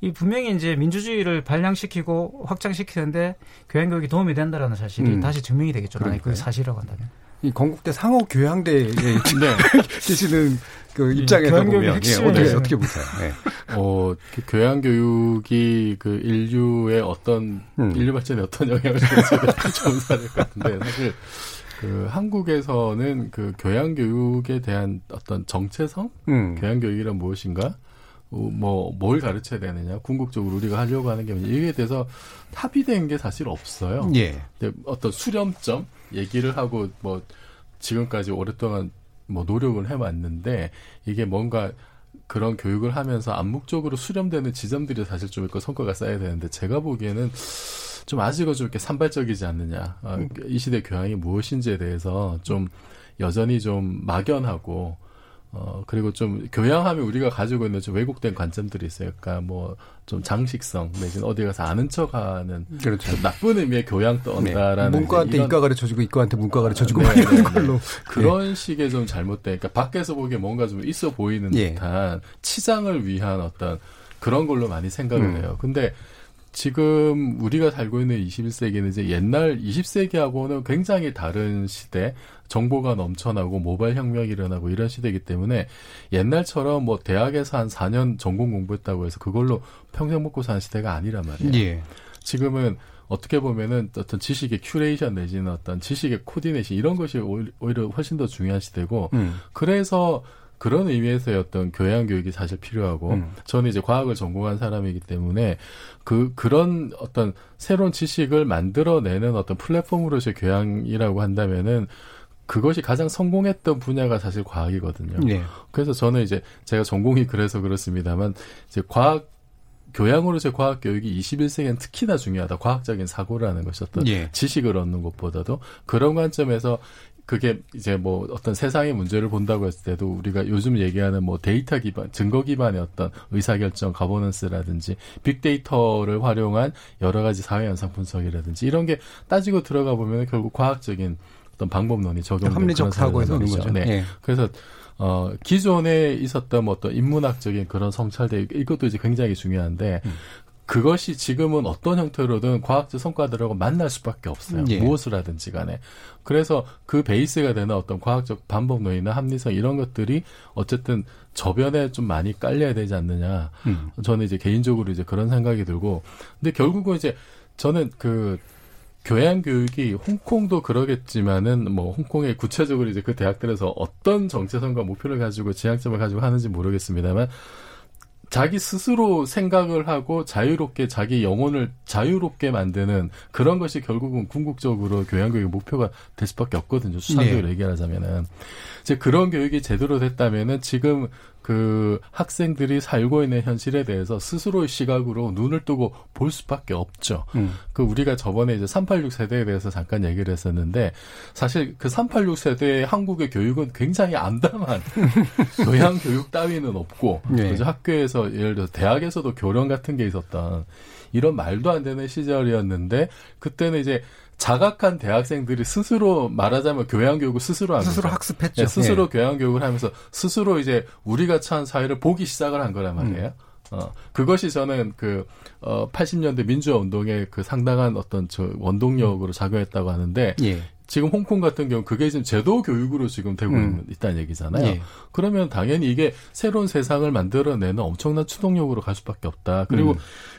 이 분명히 이제 민주주의를 발양시키고 확장시키는데 교양교육이 도움이 된다라는 사실이 다시 증명이 되겠죠. 만약에 그게 사실이라고 한다면. 이 건국대 상호교양대에 계시는 그 입장에서 보면 어떻게 보세요? 교양교육이 그 인류의 어떤 인류 발전에 어떤 영향을 줄지 조사될 것 같은데 사실. 그 한국에서는 그 교양 교육에 대한 어떤 정체성, 교양 교육이란 무엇인가, 뭐 뭘 가르쳐야 되느냐, 궁극적으로 우리가 하려고 하는 게 뭐냐 이에 대해서 합의된 게 사실 없어요. 근데 어떤 수렴점 얘기를 하고 뭐 지금까지 오랫동안 뭐 노력을 해왔는데 이게 뭔가 그런 교육을 하면서 암묵적으로 수렴되는 지점들이 사실 좀 있고 성과가 쌓여야 되는데 제가 보기에는. 좀 아직은 좀 이렇게 산발적이지 않느냐. 이 시대 교양이 무엇인지에 대해서 좀 여전히 좀 막연하고, 그리고 좀 교양하면 우리가 가지고 있는 좀 왜곡된 관점들이 있어요. 그러니까 뭐 좀 장식성, 내지는 어디 가서 아는 척 하는. 그렇죠. 나쁜 의미의 교양 떠온다라는. 문과한테 이과 가르쳐주고, 이과한테 문과 가르쳐주고, 이런 걸로. 그런 식의 좀 잘못된, 그러니까 밖에서 보기에 뭔가 좀 있어 보이는 듯한 치장을 위한 어떤 그런 걸로 많이 생각을 해요. 근데 지금 우리가 살고 있는 21세기는 이제 옛날 20세기하고는 굉장히 다른 시대, 정보가 넘쳐나고 모바일 혁명이 일어나고 이런 시대이기 때문에 옛날처럼 뭐 대학에서 한 4년 전공 공부했다고 해서 그걸로 평생 먹고 사는 시대가 아니란 말이에요. 예. 지금은 어떻게 보면은 어떤 지식의 큐레이션 내지는 어떤 지식의 코디네이션 이런 것이 오히려 훨씬 더 중요한 시대고 그래서 그런 의미에서의 어떤 교양 교육이 사실 필요하고 저는 이제 과학을 전공한 사람이기 때문에 그런 어떤 새로운 지식을 만들어내는 어떤 플랫폼으로서의 교양이라고 한다면은 그것이 가장 성공했던 분야가 사실 과학이거든요. 네. 그래서 저는 이제 제가 전공이 그래서 그렇습니다만 이제 과학 교양으로서의 과학 교육이 21세기엔 특히나 중요하다. 과학적인 사고라는 것이 어떤 예. 지식을 얻는 것보다도 그런 관점에서 그게 이제 뭐 어떤 세상의 문제를 본다고 했을 때도 우리가 요즘 얘기하는 뭐 데이터 기반, 증거 기반의 어떤 의사결정, 가버넌스라든지 빅데이터를 활용한 여러 가지 사회현상 분석이라든지 이런 게 따지고 들어가 보면 결국 과학적인 어떤 방법론이 적용되는 합리적 사고에서 오는 거죠. 네. 예. 그래서 기존에 있었던 뭐 어떤 인문학적인 그런 성찰대 이것도 이제 굉장히 중요한데 그것이 지금은 어떤 형태로든 과학적 성과들하고 만날 수밖에 없어요. 예. 무엇을 하든지 간에. 그래서 그 베이스가 되는 어떤 과학적 반복론이나 합리성 이런 것들이 어쨌든 저변에 좀 많이 깔려야 되지 않느냐. 저는 이제 개인적으로 이제 그런 생각이 들고. 근데 결국은 이제 저는 그 교양 교육이 홍콩도 그러겠지만은 뭐 홍콩의 구체적으로 이제 그 대학들에서 어떤 정체성과 목표를 가지고 지향점을 가지고 하는지 모르겠습니다만 자기 스스로 생각을 하고 자유롭게 자기 영혼을 자유롭게 만드는 그런 것이 결국은 궁극적으로 교양 교육의 목표가 될 수밖에 없거든요. 수상교육을 네. 얘기하자면은 이제 그런 교육이 제대로 됐다면은 지금 그 학생들이 살고 있는 현실에 대해서 스스로의 시각으로 눈을 뜨고 볼 수밖에 없죠. 그 우리가 저번에 이제 386 세대에 대해서 잠깐 얘기를 했었는데 사실 그 386 세대의 한국의 교육은 굉장히 암담한 교양 교육 따위는 없고 네. 학교에서 예를 들어서 대학에서도 교련 같은 게 있었던 이런 말도 안 되는 시절이었는데 그때는 이제 자각한 대학생들이 스스로 말하자면 교양교육을 스스로 하면서 스스로 학습했죠. 네, 스스로 예. 교양교육을 하면서 스스로 이제 우리가 처한 사회를 보기 시작을 한 거란 말이에요. 그것이 저는 80년대 민주화 운동의 그 상당한 어떤 원동력으로 작용했다고 하는데 예. 지금 홍콩 같은 경우 그게 지금 제도 교육으로 지금 되고 있다는 얘기잖아요. 예. 그러면 당연히 이게 새로운 세상을 만들어내는 엄청난 추동력으로 갈 수밖에 없다. 그리고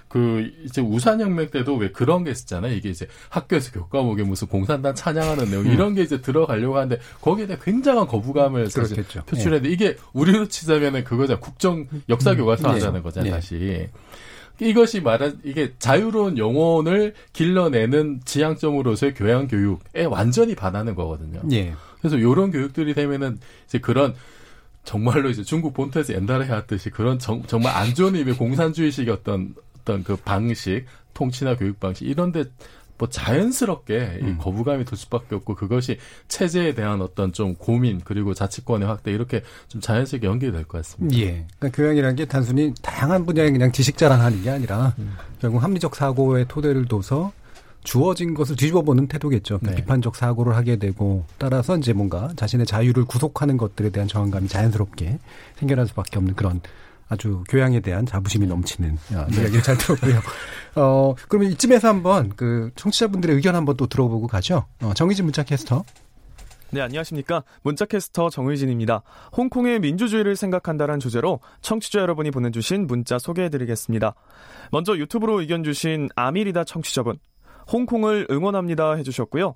그 이제 우산혁명 때도 왜 그런 게 있었잖아요. 이게 이제 학교에서 교과목에 무슨 공산당 찬양하는 내용 이런 게 이제 들어가려고 하는데 거기에 대해 굉장한 거부감을 사실 표출했는데 예. 이게 우리로 치자면은 그거잖아요. 국정 역사 교과서 하자는 예. 거잖아요. 예. 다시. 이것이 이게 자유로운 영혼을 길러내는 지향점으로서의 교양 교육에 완전히 반하는 거거든요. 예. 그래서 이런 교육들이 되면은 이제 그런 정말로 이제 중국 본토에서 옛날에 해왔듯이 그런 정말 안 좋은 의미의 공산주의식의 어떤 그 방식, 통치나 교육 방식 이런데 뭐 자연스럽게 이 거부감이 들 수밖에 없고 그것이 체제에 대한 어떤 좀 고민 그리고 자치권의 확대 이렇게 좀 자연스럽게 연결될 것 같습니다. 예. 그러니까 교양이라는 게 단순히 다양한 분야에 그냥 지식 자랑하는 게 아니라 결국 합리적 사고의 토대를 둬서 주어진 것을 뒤집어보는 태도겠죠. 그러니까 네. 비판적 사고를 하게 되고 따라서 이제 뭔가 자신의 자유를 구속하는 것들에 대한 저항감이 자연스럽게 생겨날 수밖에 없는 그런. 아주 교양에 대한 자부심이 넘치는 이야기를 잘 들었고요. 그러면 이쯤에서 한번 그 청취자분들의 의견 한번 또 들어보고 가죠. 정의진 문자캐스터. 네, 안녕하십니까. 문자캐스터 정의진입니다. 홍콩의 민주주의를 생각한다란 주제로 청취자 여러분이 보내주신 문자 소개해드리겠습니다. 먼저 유튜브로 의견 주신 아미리다 청취자분. 홍콩을 응원합니다 해주셨고요.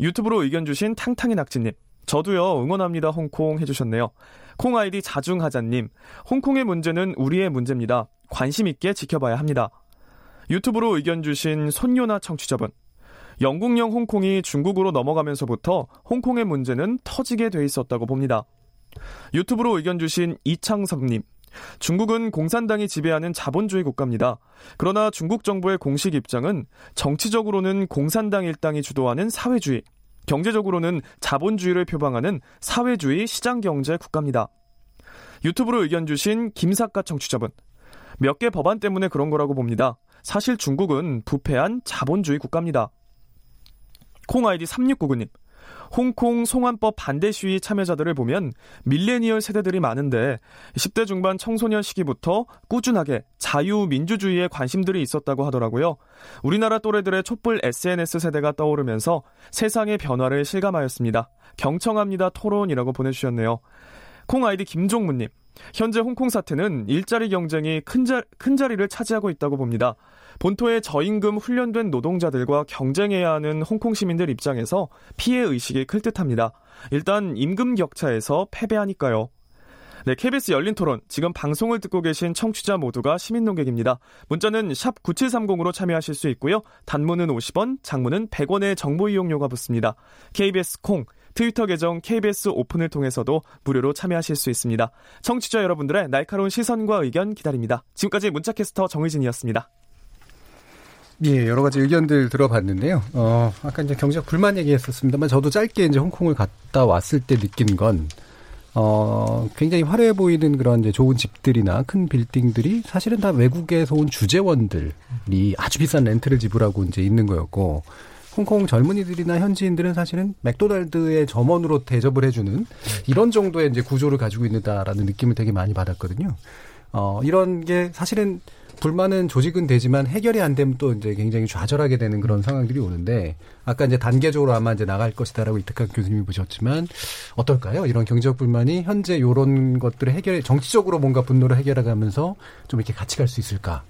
유튜브로 의견 주신 탕탕이 낙지님. 저도요 응원합니다 홍콩 해주셨네요. 콩 아이디 자중하자님, 홍콩의 문제는 우리의 문제입니다. 관심 있게 지켜봐야 합니다. 유튜브로 의견 주신 손요나 청취자분, 영국령 홍콩이 중국으로 넘어가면서부터 홍콩의 문제는 터지게 돼 있었다고 봅니다. 유튜브로 의견 주신 이창섭님, 중국은 공산당이 지배하는 자본주의 국가입니다. 그러나 중국 정부의 공식 입장은 정치적으로는 공산당 일당이 주도하는 사회주의, 경제적으로는 자본주의를 표방하는 사회주의 시장경제 국가입니다. 유튜브로 의견 주신 김사과 청취자분, 몇 개 법안 때문에 그런 거라고 봅니다. 사실 중국은 부패한 자본주의 국가입니다. 콩 아이디 3699님, 홍콩 송환법 반대 시위 참여자들을 보면 밀레니얼 세대들이 많은데 10대 중반 청소년 시기부터 꾸준하게 자유민주주의에 관심들이 있었다고 하더라고요. 우리나라 또래들의 촛불 SNS 세대가 떠오르면서 세상의 변화를 실감하였습니다. 경청합니다 토론이라고 보내주셨네요. 콩 아이디 김종문님, 현재 홍콩 사태는 일자리 경쟁이 큰 자리를 차지하고 있다고 봅니다. 본토의 저임금 훈련된 노동자들과 경쟁해야 하는 홍콩 시민들 입장에서 피해 의식이 클 듯합니다. 일단 임금 격차에서 패배하니까요. 네, KBS 열린토론, 지금 방송을 듣고 계신 청취자 모두가 시민논객입니다. 문자는 샵 9730으로 참여하실 수 있고요. 단문은 50원, 장문은 100원의 정보 이용료가 붙습니다. KBS 콩, 트위터 계정 KBS 오픈을 통해서도 무료로 참여하실 수 있습니다. 청취자 여러분들의 날카로운 시선과 의견 기다립니다. 지금까지 문자캐스터 정의진이었습니다. 예, 여러 가지 의견들 들어봤는데요. 아까 이제 경제적 불만 얘기했었습니다만 저도 짧게 이제 홍콩을 갔다 왔을 때 느낀 건 굉장히 화려해 보이는 그런 이제 좋은 집들이나 큰 빌딩들이 사실은 다 외국에서 온 주재원들이 아주 비싼 렌트를 지불하고 이제 있는 거였고, 홍콩 젊은이들이나 현지인들은 사실은 맥도날드의 점원으로 대접을 해주는 이런 정도의 이제 구조를 가지고 있는다라는 느낌을 되게 많이 받았거든요. 이런 게 사실은 불만은 조직은 되지만 해결이 안 되면 또 이제 굉장히 좌절하게 되는 그런 상황들이 오는데, 아까 이제 단계적으로 아마 이제 나갈 것이다라고 이택광 교수님이 보셨지만 어떨까요? 이런 경제적 불만이 현재 이런 것들을 해결해, 정치적으로 뭔가 분노를 해결해가면서 좀 이렇게 같이 갈 수 있을까?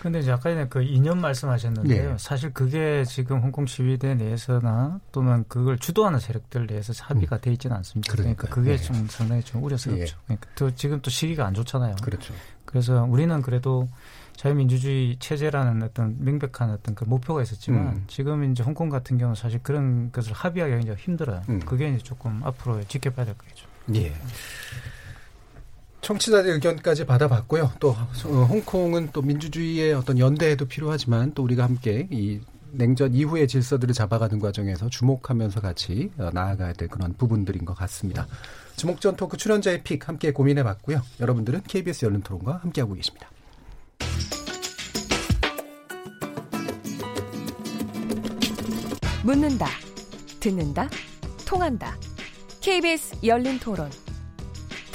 근데 이제 아까 전에 그 이념 말씀하셨는데요. 네. 사실 그게 지금 홍콩 시위대 내에서나 또는 그걸 주도하는 세력들 내에서 합의가 돼 있지는 않습니다. 그러니까 그게 네. 좀 상당히 좀 우려스럽죠. 네. 그러니까 또 지금 또 시기가 안 좋잖아요. 그렇죠. 그래서 우리는 그래도 자유민주주의 체제라는 어떤 명백한 어떤 그 목표가 있었지만 지금 이제 홍콩 같은 경우는 사실 그런 것을 합의하기가 굉장히 힘들어요. 그게 이제 조금 앞으로 지켜봐야 될 거죠. 예. 청취자들 의견까지 받아봤고요. 또 홍콩은 또 민주주의의 어떤 연대에도 필요하지만 또 우리가 함께 이 냉전 이후의 질서들을 잡아가는 과정에서 주목하면서 같이 나아가야 될 그런 부분들인 것 같습니다. 주목전 토크 출연자의 픽 함께 고민해봤고요. 여러분들은 KBS 열린토론과 함께하고 계십니다. 묻는다, 듣는다, 통한다. KBS 열린토론.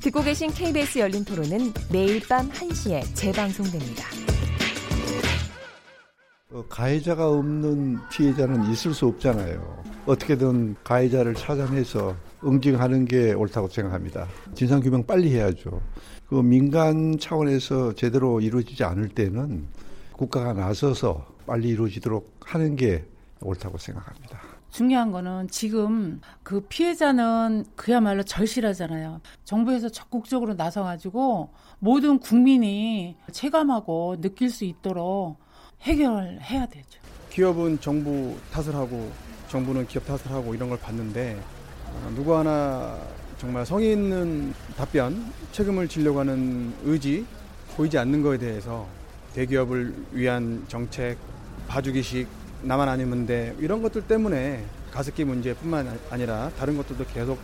듣고 계신 KBS 열린 토론은 매일 밤 1시에 재방송됩니다. 가해자가 없는 피해자는 있을 수 없잖아요. 어떻게든 가해자를 찾아내서 응징하는 게 옳다고 생각합니다. 진상규명 빨리 해야죠. 그 민간 차원에서 제대로 이루어지지 않을 때는 국가가 나서서 빨리 이루어지도록 하는 게 옳다고 생각합니다. 중요한 거는 지금 그 피해자는 그야말로 절실하잖아요. 정부에서 적극적으로 나서가지고 모든 국민이 체감하고 느낄 수 있도록 해결해야 되죠. 기업은 정부 탓을 하고 정부는 기업 탓을 하고 이런 걸 봤는데, 누구 하나 정말 성의 있는 답변, 책임을 지려고 하는 의지 보이지 않는 거에 대해서 대기업을 위한 정책, 봐주기식, 나만 아니면 돼, 이런 것들 때문에 가습기 문제뿐만 아니라 다른 것들도 계속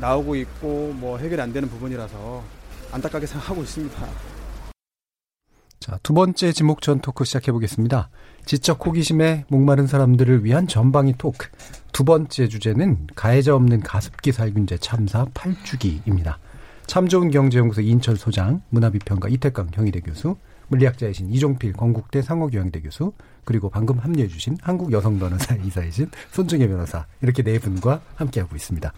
나오고 있고 뭐 해결이 안 되는 부분이라서 안타깝게 생각하고 있습니다. 자, 두 번째 지목전 토크 시작해보겠습니다. 지적 호기심에 목마른 사람들을 위한 전방위 토크. 두 번째 주제는 가해자 없는 가습기 살균제 참사 8주기입니다. 참 좋은 경제연구소 이인철 소장, 문화비평가 이택광 경희대 교수, 물리학자이신 이종필 건국대 상호경영대 교수, 그리고 방금 합류해 주신 한국여성변호사 이사이신 손정혜 변호사, 이렇게 네 분과 함께하고 있습니다.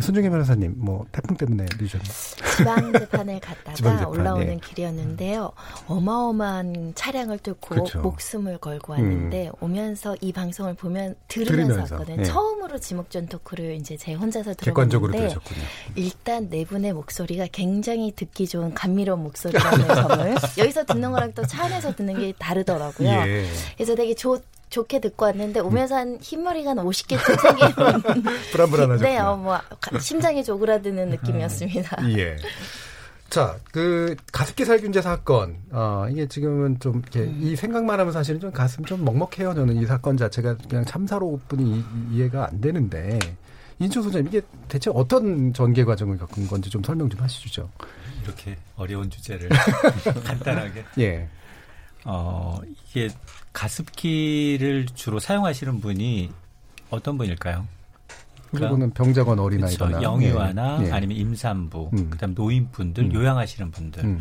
손정혜 변호사님, 뭐 태풍 때문에 늦으셨나요? 지방재판을 갔다가 지방재판, 올라오는 네. 길이었는데요. 어마어마한 차량을 뚫고 그렇죠. 목숨을 걸고 왔는데 오면서 이 방송을 들으면서 왔거든요. 네. 처음으로 지목전 토크를 이제 제 혼자서 들어봤는데 일단 네 분의 목소리가 굉장히 듣기 좋은 감미로운 목소리라는 점을 여기서 듣는 거랑 또 차 안에서 듣는 게 다르더라고요. 예. 그래서 되게 좋게 듣고 왔는데 오면서 한 흰머리가 한 50개쯤 생기는 불안불안하죠. 네, 뭐 심장이 조그라드는 느낌이었습니다. 예. 자, 그 가습기 살균제 사건, 이게 지금은 좀 이렇게 이 생각만 하면 사실은 좀 가슴 좀 먹먹해요. 저는 이 사건 자체가 그냥 참사로뿐이 이해가 안 되는데, 이인철 소장님, 이게 대체 어떤 전개 과정을 겪은 건지 좀 설명 좀 하시죠. 이렇게 어려운 주제를 간단하게. 예. 이게 가습기를 주로 사용하시는 분이 어떤 분일까요? 그리고는 병자건 어린아이거나. 그렇죠. 영유아나 예. 아니면 임산부, 그다음 노인분들, 요양하시는 분들.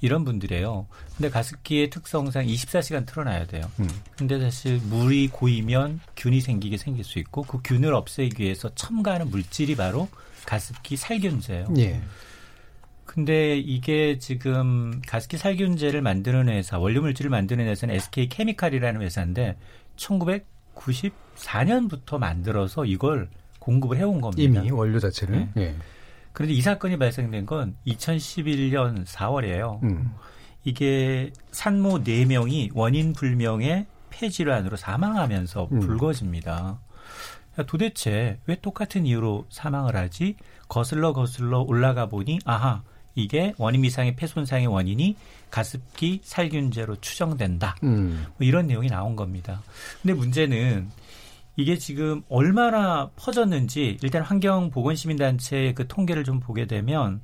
이런 분들이에요. 근데 가습기의 특성상 24시간 틀어놔야 돼요. 근데 사실 물이 고이면 균이 생기게 생길 수 있고 그 균을 없애기 위해서 첨가하는 물질이 바로 가습기 살균제예요. 예. 근데 이게 지금 가습기 살균제를 만드는 회사, 원료물질을 만드는 회사는 SK 케미칼이라는 회사인데 1994년부터 만들어서 이걸 공급을 해온 겁니다. 이미 원료 자체를. 네. 예. 그런데 이 사건이 발생된 건 2011년 4월이에요. 이게 산모 4명이 원인 불명의 폐질환으로 사망하면서 불거집니다. 야, 도대체 왜 똑같은 이유로 사망을 하지? 거슬러 올라가 보니 아하, 이게 원인 이상의 폐손상의 원인이 가습기 살균제로 추정된다. 뭐 이런 내용이 나온 겁니다. 근데 문제는 이게 지금 얼마나 퍼졌는지 일단 환경보건시민단체의 그 통계를 좀 보게 되면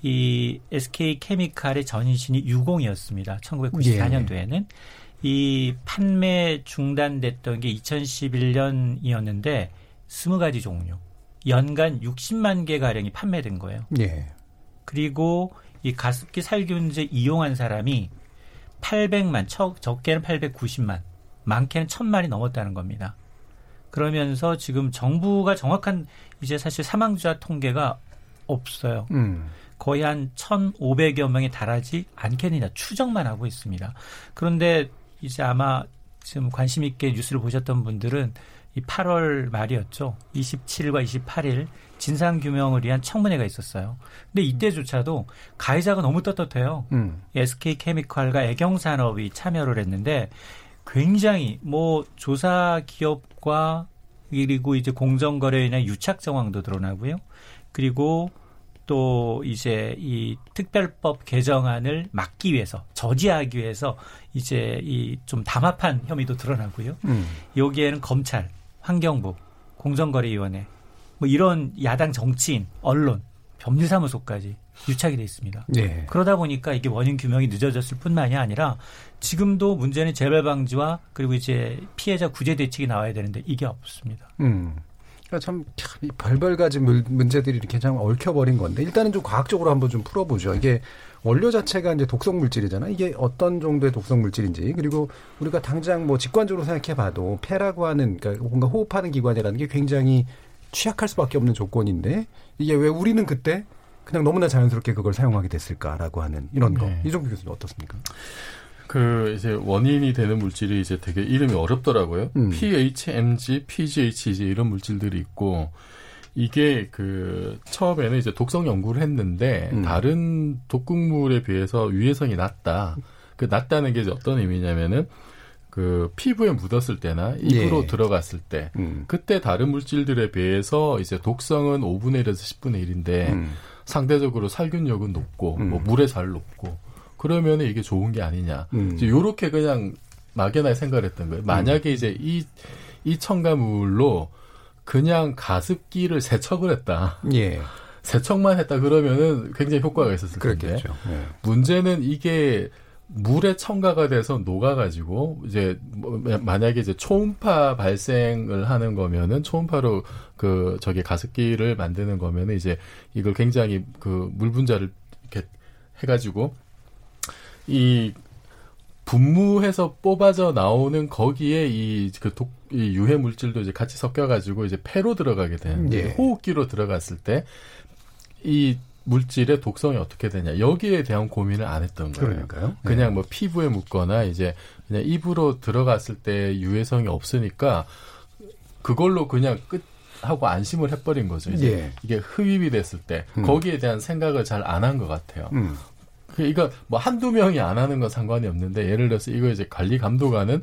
이 SK케미칼의 전신이 유공이었습니다. 1994년도에는. 예. 이 판매 중단됐던 게 2011년이었는데 20가지 종류. 연간 60만 개가량이 판매된 거예요. 예. 그리고 이 가습기 살균제 이용한 사람이 800만, 적게는 890만, 많게는 1000만이 넘었다는 겁니다. 그러면서 지금 정부가 정확한 이제 사실 사망자 통계가 없어요. 거의 한 1,500여 명에 달하지 않겠느냐 추정만 하고 있습니다. 그런데 이제 아마 지금 관심 있게 뉴스를 보셨던 분들은 이 8월 말이었죠. 27일과 28일 진상규명을 위한 청문회가 있었어요. 근데 이때조차도 가해자가 너무 떳떳해요. SK케미칼과 애경산업이 참여를 했는데 굉장히 뭐 조사 기업과 그리고 이제 공정거래인의 유착 정황도 드러나고요. 그리고 또 이제 이 특별법 개정안을 막기 위해서 저지하기 위해서 이제 이 좀 담합한 혐의도 드러나고요. 여기에는 검찰, 환경부, 공정거래위원회 뭐 이런 야당 정치인, 언론, 법률사무소까지 유착이 돼 있습니다. 네. 그러다 보니까 이게 원인 규명이 늦어졌을 뿐만이 아니라 지금도 문제는 재발 방지와 그리고 이제 피해자 구제 대책이 나와야 되는데 이게 없습니다. 그러니까 참 별별 가지 문제들이 이렇게 참 얽혀버린 건데 일단은 좀 과학적으로 한번 좀 풀어보죠. 이게 원료 자체가 이제 독성 물질이잖아. 이게 어떤 정도의 독성 물질인지 그리고 우리가 당장 뭐 직관적으로 생각해봐도 폐라고 하는 그러니까 뭔가 호흡하는 기관이라는 게 굉장히 취약할 수밖에 없는 조건인데 이게 왜 우리는 그때 그냥 너무나 자연스럽게 그걸 사용하게 됐을까라고 하는 이런 거. 네. 이종필 교수님 어떻습니까? 그 이제 원인이 되는 물질이 이제 되게 이름이 어렵더라고요. PHMG, PGHG 이런 물질들이 있고 이게 그 처음에는 이제 독성 연구를 했는데 다른 독극물에 비해서 유해성이 낮다. 그 낮다는 게 이제 어떤 의미냐면은 그 피부에 묻었을 때나 입으로 예. 들어갔을 때 그때 다른 물질들에 비해서 이제 독성은 5분의 1에서 10분의 1인데 상대적으로 살균력은 높고 뭐 물에 잘 높고 그러면 이게 좋은 게 아니냐. 이렇게 그냥 막연하게 생각을 했던 거예요. 만약에 이제 이 첨가물로 그냥 가습기를 세척을 했다. 예. 세척만 했다 그러면은 굉장히 효과가 있었을 텐데. 예. 문제는 이게 물에 첨가가 돼서 녹아가지고 이제 만약에 이제 초음파 발생을 하는 거면은 초음파로 그 저기 가습기를 만드는 거면은 이제 이걸 굉장히 그 물 분자를 이렇게 해가지고 이 분무해서 뽑아져 나오는 거기에 이 그 이 유해 물질도 이제 같이 섞여가지고 이제 폐로 들어가게 되는 예. 호흡기로 들어갔을 때 이 물질의 독성이 어떻게 되냐. 여기에 대한 고민을 안 했던 거예요. 그러니까요. 그냥 뭐 피부에 묻거나 이제 그냥 입으로 들어갔을 때 유해성이 없으니까 그걸로 그냥 끝 하고 안심을 해버린 거죠. 이제 예. 이게 흡입이 됐을 때 거기에 대한 생각을 잘 안 한 것 같아요. 그러니까 뭐 한두 명이 안 하는 건 상관이 없는데 예를 들어서 이거 이제 관리 감독하는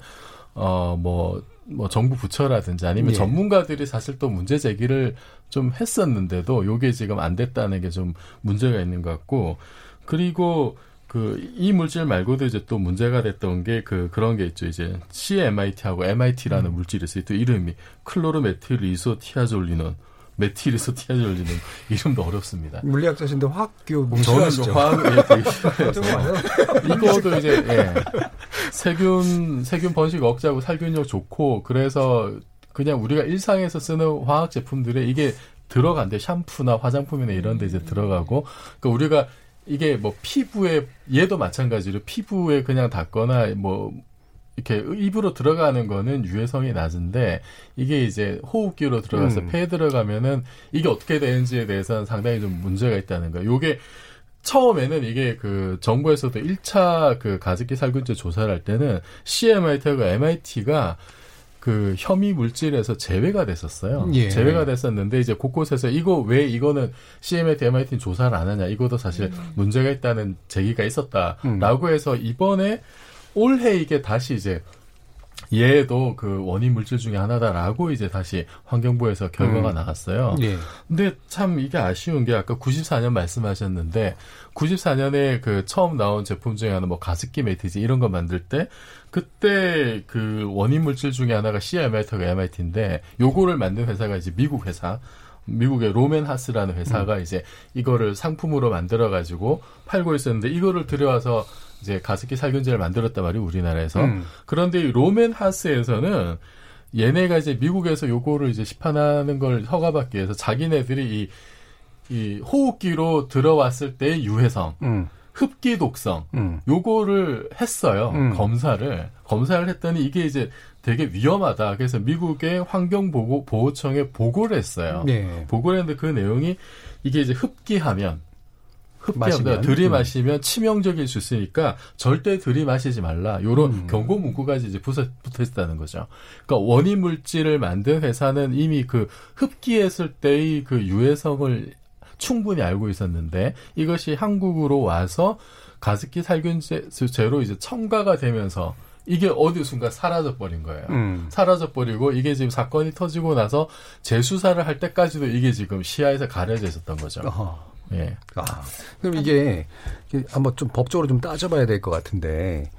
정부 부처라든지 아니면 전문가들이 사실 또 문제 제기를 좀 했었는데도 요게 지금 안 됐다는 게 좀 문제가 있는 것 같고, 그리고 그 이 물질 말고도 이제 또 문제가 됐던 게 그런 게 있죠. 이제 CMIT하고 MIT라는 물질이 있어요. 또 이름이 클로로메틸이소티아졸리논. 메틸이소티아졸리논 이름도 어렵습니다. 물리학자신데 화학교 몸수하시죠. 이거도 이제 세균 번식 억제하고 살균력 좋고, 그래서 그냥 우리가 일상에서 쓰는 화학 제품들에 이게 들어간대. 샴푸나 화장품이나 이런 데 이제 들어가고, 그러니까 우리가 이게 피부에, 얘도 마찬가지로 피부에 그냥 닿거나 이렇게 입으로 들어가는 거는 유해성이 낮은데, 이게 이제 호흡기로 들어가서 폐에 들어가면은 이게 어떻게 되는지에 대해서는 상당히 좀 문제가 있다는 거예요. 요게 처음에는 이게 정부에서도 1차 가습기 살균제 조사를 할 때는 CMIT하고 MIT가 혐의 물질에서 제외가 됐었어요. 예. 제외가 됐었는데 이제 곳곳에서 이거는 CMIT, MIT는 조사를 안 하냐, 이것도 사실 문제가 있다는 제기가 있었다라고 해서 이번에 올해 이게 다시 이제 얘도 원인 물질 중에 하나다라고 이제 다시 환경부에서 결과가 나왔어요. 예. 근데 참 이게 아쉬운 게 아까 94년 말씀하셨는데 94년에 처음 나온 제품 중에 하나 가습기 매트지 이런 거 만들 때 그때 원인 물질 중에 하나가 CMIT가 MIT인데 요거를 만든 회사가 이제 미국의 로맨하스라는 회사가 이제 이거를 상품으로 만들어가지고 팔고 있었는데 이거를 들여와서 이제 가습기 살균제를 만들었단 말이에요, 우리나라에서. 그런데 이 로맨하스에서는 얘네가 이제 미국에서 요거를 이제 시판하는 걸 허가받기 위해서 자기네들이 이 호흡기로 들어왔을 때의 유해성, 흡기 독성, 요거를 했어요. 검사를 했더니 이게 이제 되게 위험하다. 그래서 미국의 환경보호청에 보고를 했어요. 네. 보고를 했는데 그 내용이 이게 이제 흡기하면 들이마시면 치명적일 수 있으니까 절대 들이마시지 말라. 요런 경고 문구까지 이제 붙어있다는 거죠. 그러니까 원인 물질을 만든 회사는 이미 흡기했을 때의 유해성을 충분히 알고 있었는데 이것이 한국으로 와서 가습기 살균제로 이제 첨가가 되면서 이게 어느 순간 사라져버린 거예요. 사라져버리고 이게 지금 사건이 터지고 나서 재수사를 할 때까지도 이게 지금 시야에서 가려져 있었던 거죠. 어허. 예. 아, 그럼 이게 한번 좀 법적으로 좀 따져봐야 될 것 같은데,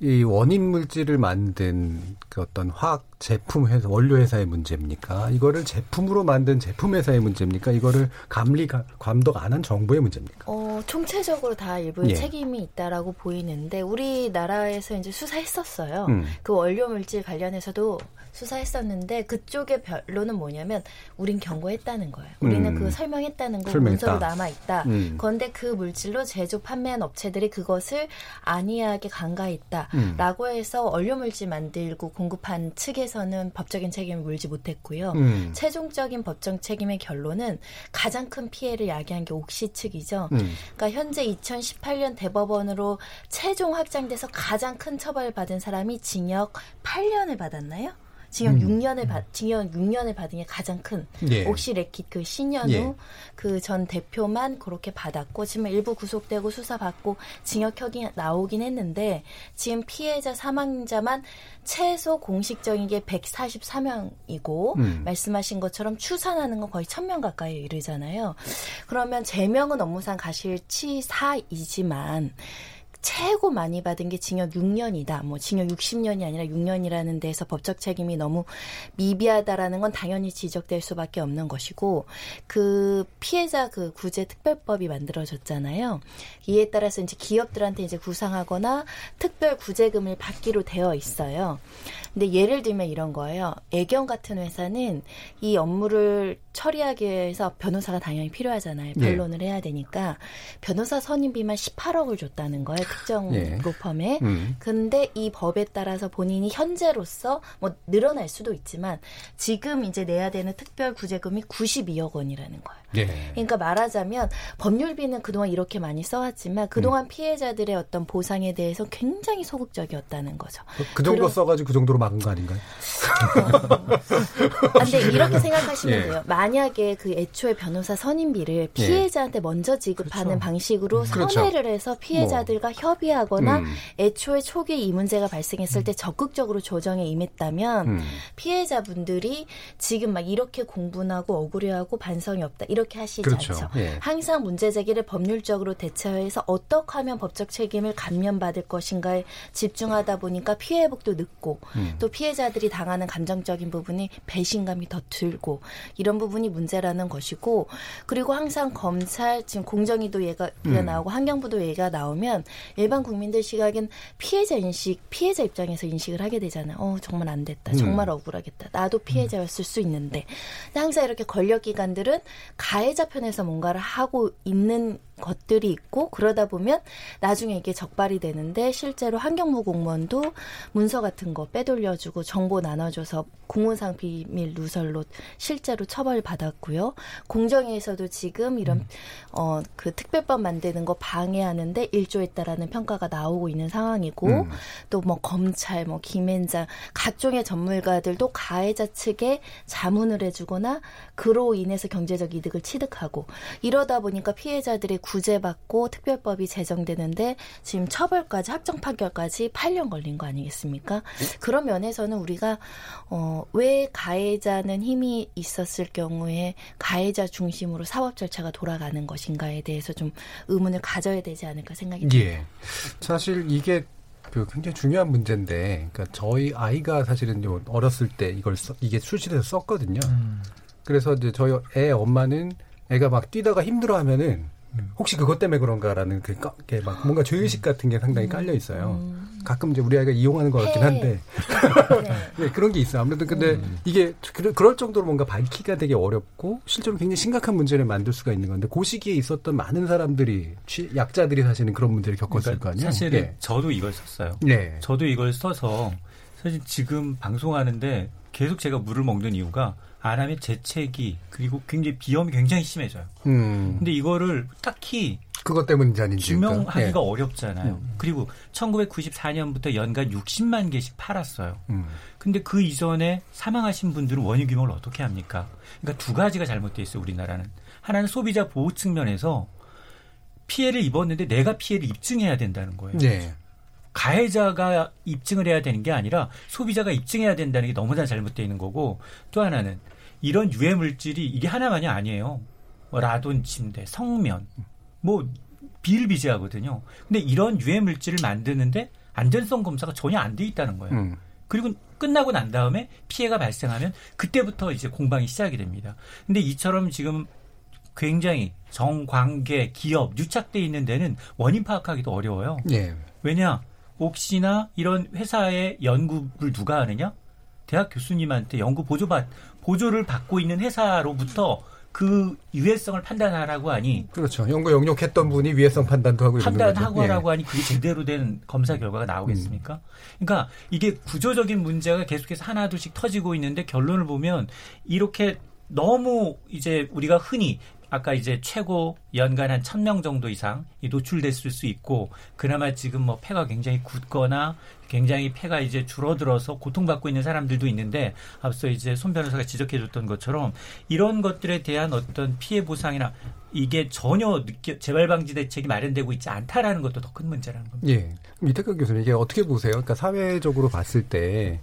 이 원인 물질을 만든 어떤 화학 제품 회사, 원료 회사의 문제입니까? 이거를 제품으로 만든 제품 회사의 문제입니까? 이거를 감독 안 한 정부의 문제입니까? 총체적으로 다 일부의 책임이 있다라고 보이는데, 우리나라에서 이제 수사했었어요. 그 원료 물질 관련해서도 수사했었는데, 그쪽의 변론은 뭐냐면, 우린 경고했다는 거예요. 우리는 그거 설명했다는 거, 문서로 남아있다. 그런데 그 물질로 제조 판매한 업체들이 그것을 안이하게 간과했다. 라고 해서 원료 물질 만들고 공급한 측에서는 법적인 책임을 물지 못했고요. 최종적인 법정 책임의 결론은 가장 큰 피해를 야기한 게 옥시 측이죠. 그러니까 현재 2018년 대법원으로 최종 확장돼서 가장 큰 처벌을 받은 사람이 징역 8년을 받았나요? 징역 6년을 받은 게 가장 큰 옥시 레킷 신현우 그 전 대표만 그렇게 받았고, 지금 일부 구속되고 수사받고 징역형이 나오긴 했는데, 지금 피해자 사망자만 최소 공식적인 게 143명이고 말씀하신 것처럼 추산하는 건 거의 1,000명 가까이 이르잖아요. 그러면 제명은 업무상 가실치사이지만 최고 많이 받은 게 징역 6년이다. 징역 60년이 아니라 6년이라는 데서 법적 책임이 너무 미비하다라는 건 당연히 지적될 수밖에 없는 것이고, 그 피해자 구제 특별법이 만들어졌잖아요. 이에 따라서 이제 기업들한테 이제 구상하거나 특별 구제금을 받기로 되어 있어요. 근데 예를 들면 이런 거예요. 애경 같은 회사는 이 업무를 처리하기 위해서 변호사가 당연히 필요하잖아요. 변론을 해야 되니까 변호사 선임비만 18억을 줬다는 거예요. 특정 로펌에. 근데 이 법에 따라서 본인이 현재로서 늘어날 수도 있지만 지금 이제 내야 되는 특별 구제금이 92억 원이라는 거예요. 그러니까 말하자면 법률비는 그동안 이렇게 많이 써왔지만 그동안 피해자들의 어떤 보상에 대해서 굉장히 소극적이었다는 거죠. 그 정도 써가지고 그 정도로 막은 거 아닌가요? 근데 이렇게 생각하시면 돼요. 만약에 그 애초에 변호사 선임비를 피해자한테 먼저 지급하는 방식으로 선회를 해서 피해자들과 협의하거나 애초에 초기에 이 문제가 발생했을 때 적극적으로 조정에 임했다면 피해자분들이 지금 막 이렇게 공분하고 억울해하고 반성이 없다 이렇게 하시지 않죠. 항상 문제 제기를 법률적으로 대처해서 어떻게 하면 법적 책임을 감면받을 것인가에 집중하다 보니까 피해 회복도 늦고 또 피해자들이 당하는 감정적인 부분이 배신감이 더 들고 이런 부분이 문제라는 것이고, 그리고 항상 검찰 지금 공정위도 얘기가 나오고 환경부도 얘기가 나오면 일반 국민들 시각엔 피해자 인식, 피해자 입장에서 인식을 하게 되잖아요. 정말 안 됐다. 정말 억울하겠다. 나도 피해자였을 수 있는데. 근데 항상 이렇게 권력기관들은 가해자 편에서 뭔가를 하고 있는 것들이 있고, 그러다 보면 나중에 이게 적발이 되는데 실제로 환경부 공무원도 문서 같은 거 빼돌려주고 정보 나눠줘서 공문상 비밀 누설로 실제로 처벌받았고요. 공정위에서도 지금 이런 그 특별법 만드는 거 방해하는데 일조했다라는 평가가 나오고 있는 상황이고 또 뭐 검찰, 뭐 김앤장 각종의 전문가들도 가해자 측에 자문을 해주거나 그로 인해서 경제적 이득을 취득하고, 이러다 보니까 피해자들의 구제받고 특별법이 제정되는데 지금 처벌까지 확정 판결까지 8년 걸린 거 아니겠습니까? 그런 면에서는 우리가 왜 가해자는 힘이 있었을 경우에 가해자 중심으로 사법 절차가 돌아가는 것인가에 대해서 좀 의문을 가져야 되지 않을까 생각이 듭니다. 예. 사실 이게 굉장히 중요한 문제인데, 그러니까 저희 아이가 사실은 어렸을 때 이게 수시돼서 썼거든요. 그래서 이제 저희 애 엄마는 애가 막 뛰다가 힘들어하면은 혹시 그것 때문에 그런가라는 그게 막 뭔가 죄의식 같은 게 상당히 깔려 있어요. 가끔 이제 우리 아이가 이용하는 것 같긴 한데 네, 그런 게 있어요. 아무래도 근데 이게 그럴 정도로 뭔가 밝히기가 되게 어렵고 실제로 굉장히 심각한 문제를 만들 수가 있는 건데, 그 시기에 있었던 많은 사람들이 약자들이 사실은 그런 문제를 겪었을 거 아니에요. 사실은 저도 이걸 썼어요. 저도 이걸 써서 사실 지금 방송하는데 계속 제가 물을 먹는 이유가 아람의 재채기, 그리고 굉장히 비염이 굉장히 심해져요. 근데 이거를 딱히 그것 때문인지 아닌지 증명하기가 어렵잖아요. 그리고 1994년부터 연간 60만 개씩 팔았어요. 근데 그 이전에 사망하신 분들은 원인 규명을 어떻게 합니까? 그러니까 두 가지가 잘못돼 있어요, 우리나라는. 하나는 소비자 보호 측면에서 피해를 입었는데 내가 피해를 입증해야 된다는 거예요. 가해자가 입증을 해야 되는 게 아니라 소비자가 입증해야 된다는 게 너무나 잘못되어 있는 거고, 또 하나는 이런 유해물질이 이게 하나만이 아니에요. 라돈 침대, 성면, 뭐 비일비재하거든요. 근데 이런 유해물질을 만드는데 안전성 검사가 전혀 안 돼 있다는 거예요. 그리고 끝나고 난 다음에 피해가 발생하면 그때부터 이제 공방이 시작이 됩니다. 근데 이처럼 지금 굉장히 정관계, 기업, 유착돼 있는 데는 원인 파악하기도 어려워요. 왜냐? 옥시나 이런 회사의 연구를 누가 하느냐? 대학 교수님한테 연구 보조를 받고 있는 회사로부터 그 유해성을 판단하라고 하니. 그렇죠. 연구 영역했던 분이 유해성 판단도 하고 있는 거죠. 판단하고 하라고 하니 그게 제대로 된 검사 결과가 나오겠습니까? 그러니까 이게 구조적인 문제가 계속해서 하나 둘씩 터지고 있는데, 결론을 보면 이렇게 너무 이제 우리가 흔히 아까 이제 최고 연간 한 1,000명 정도 이상 노출됐을 수 있고, 그나마 지금 뭐 폐가 굉장히 굳거나 굉장히 폐가 이제 줄어들어서 고통받고 있는 사람들도 있는데, 앞서 이제 손 변호사가 지적해줬던 것처럼 이런 것들에 대한 어떤 피해 보상이나 이게 전혀 재발방지 대책이 마련되고 있지 않다라는 것도 더 큰 문제라는 겁니다. 예. 이택광 교수님, 이게 어떻게 보세요? 그러니까 사회적으로 봤을 때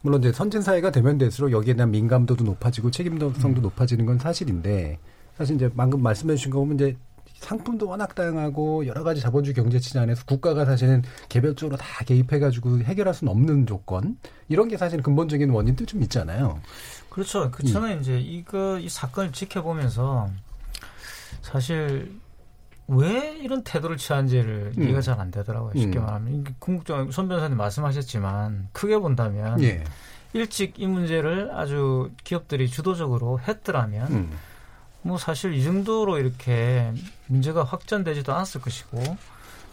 물론 이제 선진 사회가 되면 될수록 여기에 대한 민감도도 높아지고 책임성도 높아지는 건 사실인데, 사실 이제 방금 말씀해 주신 거 보면 이제 상품도 워낙 다양하고 여러 가지 자본주의 경제 체제 안에서 국가가 사실은 개별적으로 다 개입해가지고 해결할 수는 없는 조건, 이런 게 사실 근본적인 원인도 좀 있잖아요. 그렇죠. 그렇잖아요. 이제 이 사건을 지켜보면서 사실 왜 이런 태도를 취한지를 이해가 잘 안 되더라고요. 쉽게 말하면 궁극적으로 손 변호사님 말씀하셨지만 크게 본다면 일찍 이 문제를 아주 기업들이 주도적으로 했더라면 뭐 사실 이 정도로 이렇게 문제가 확전되지도 않았을 것이고,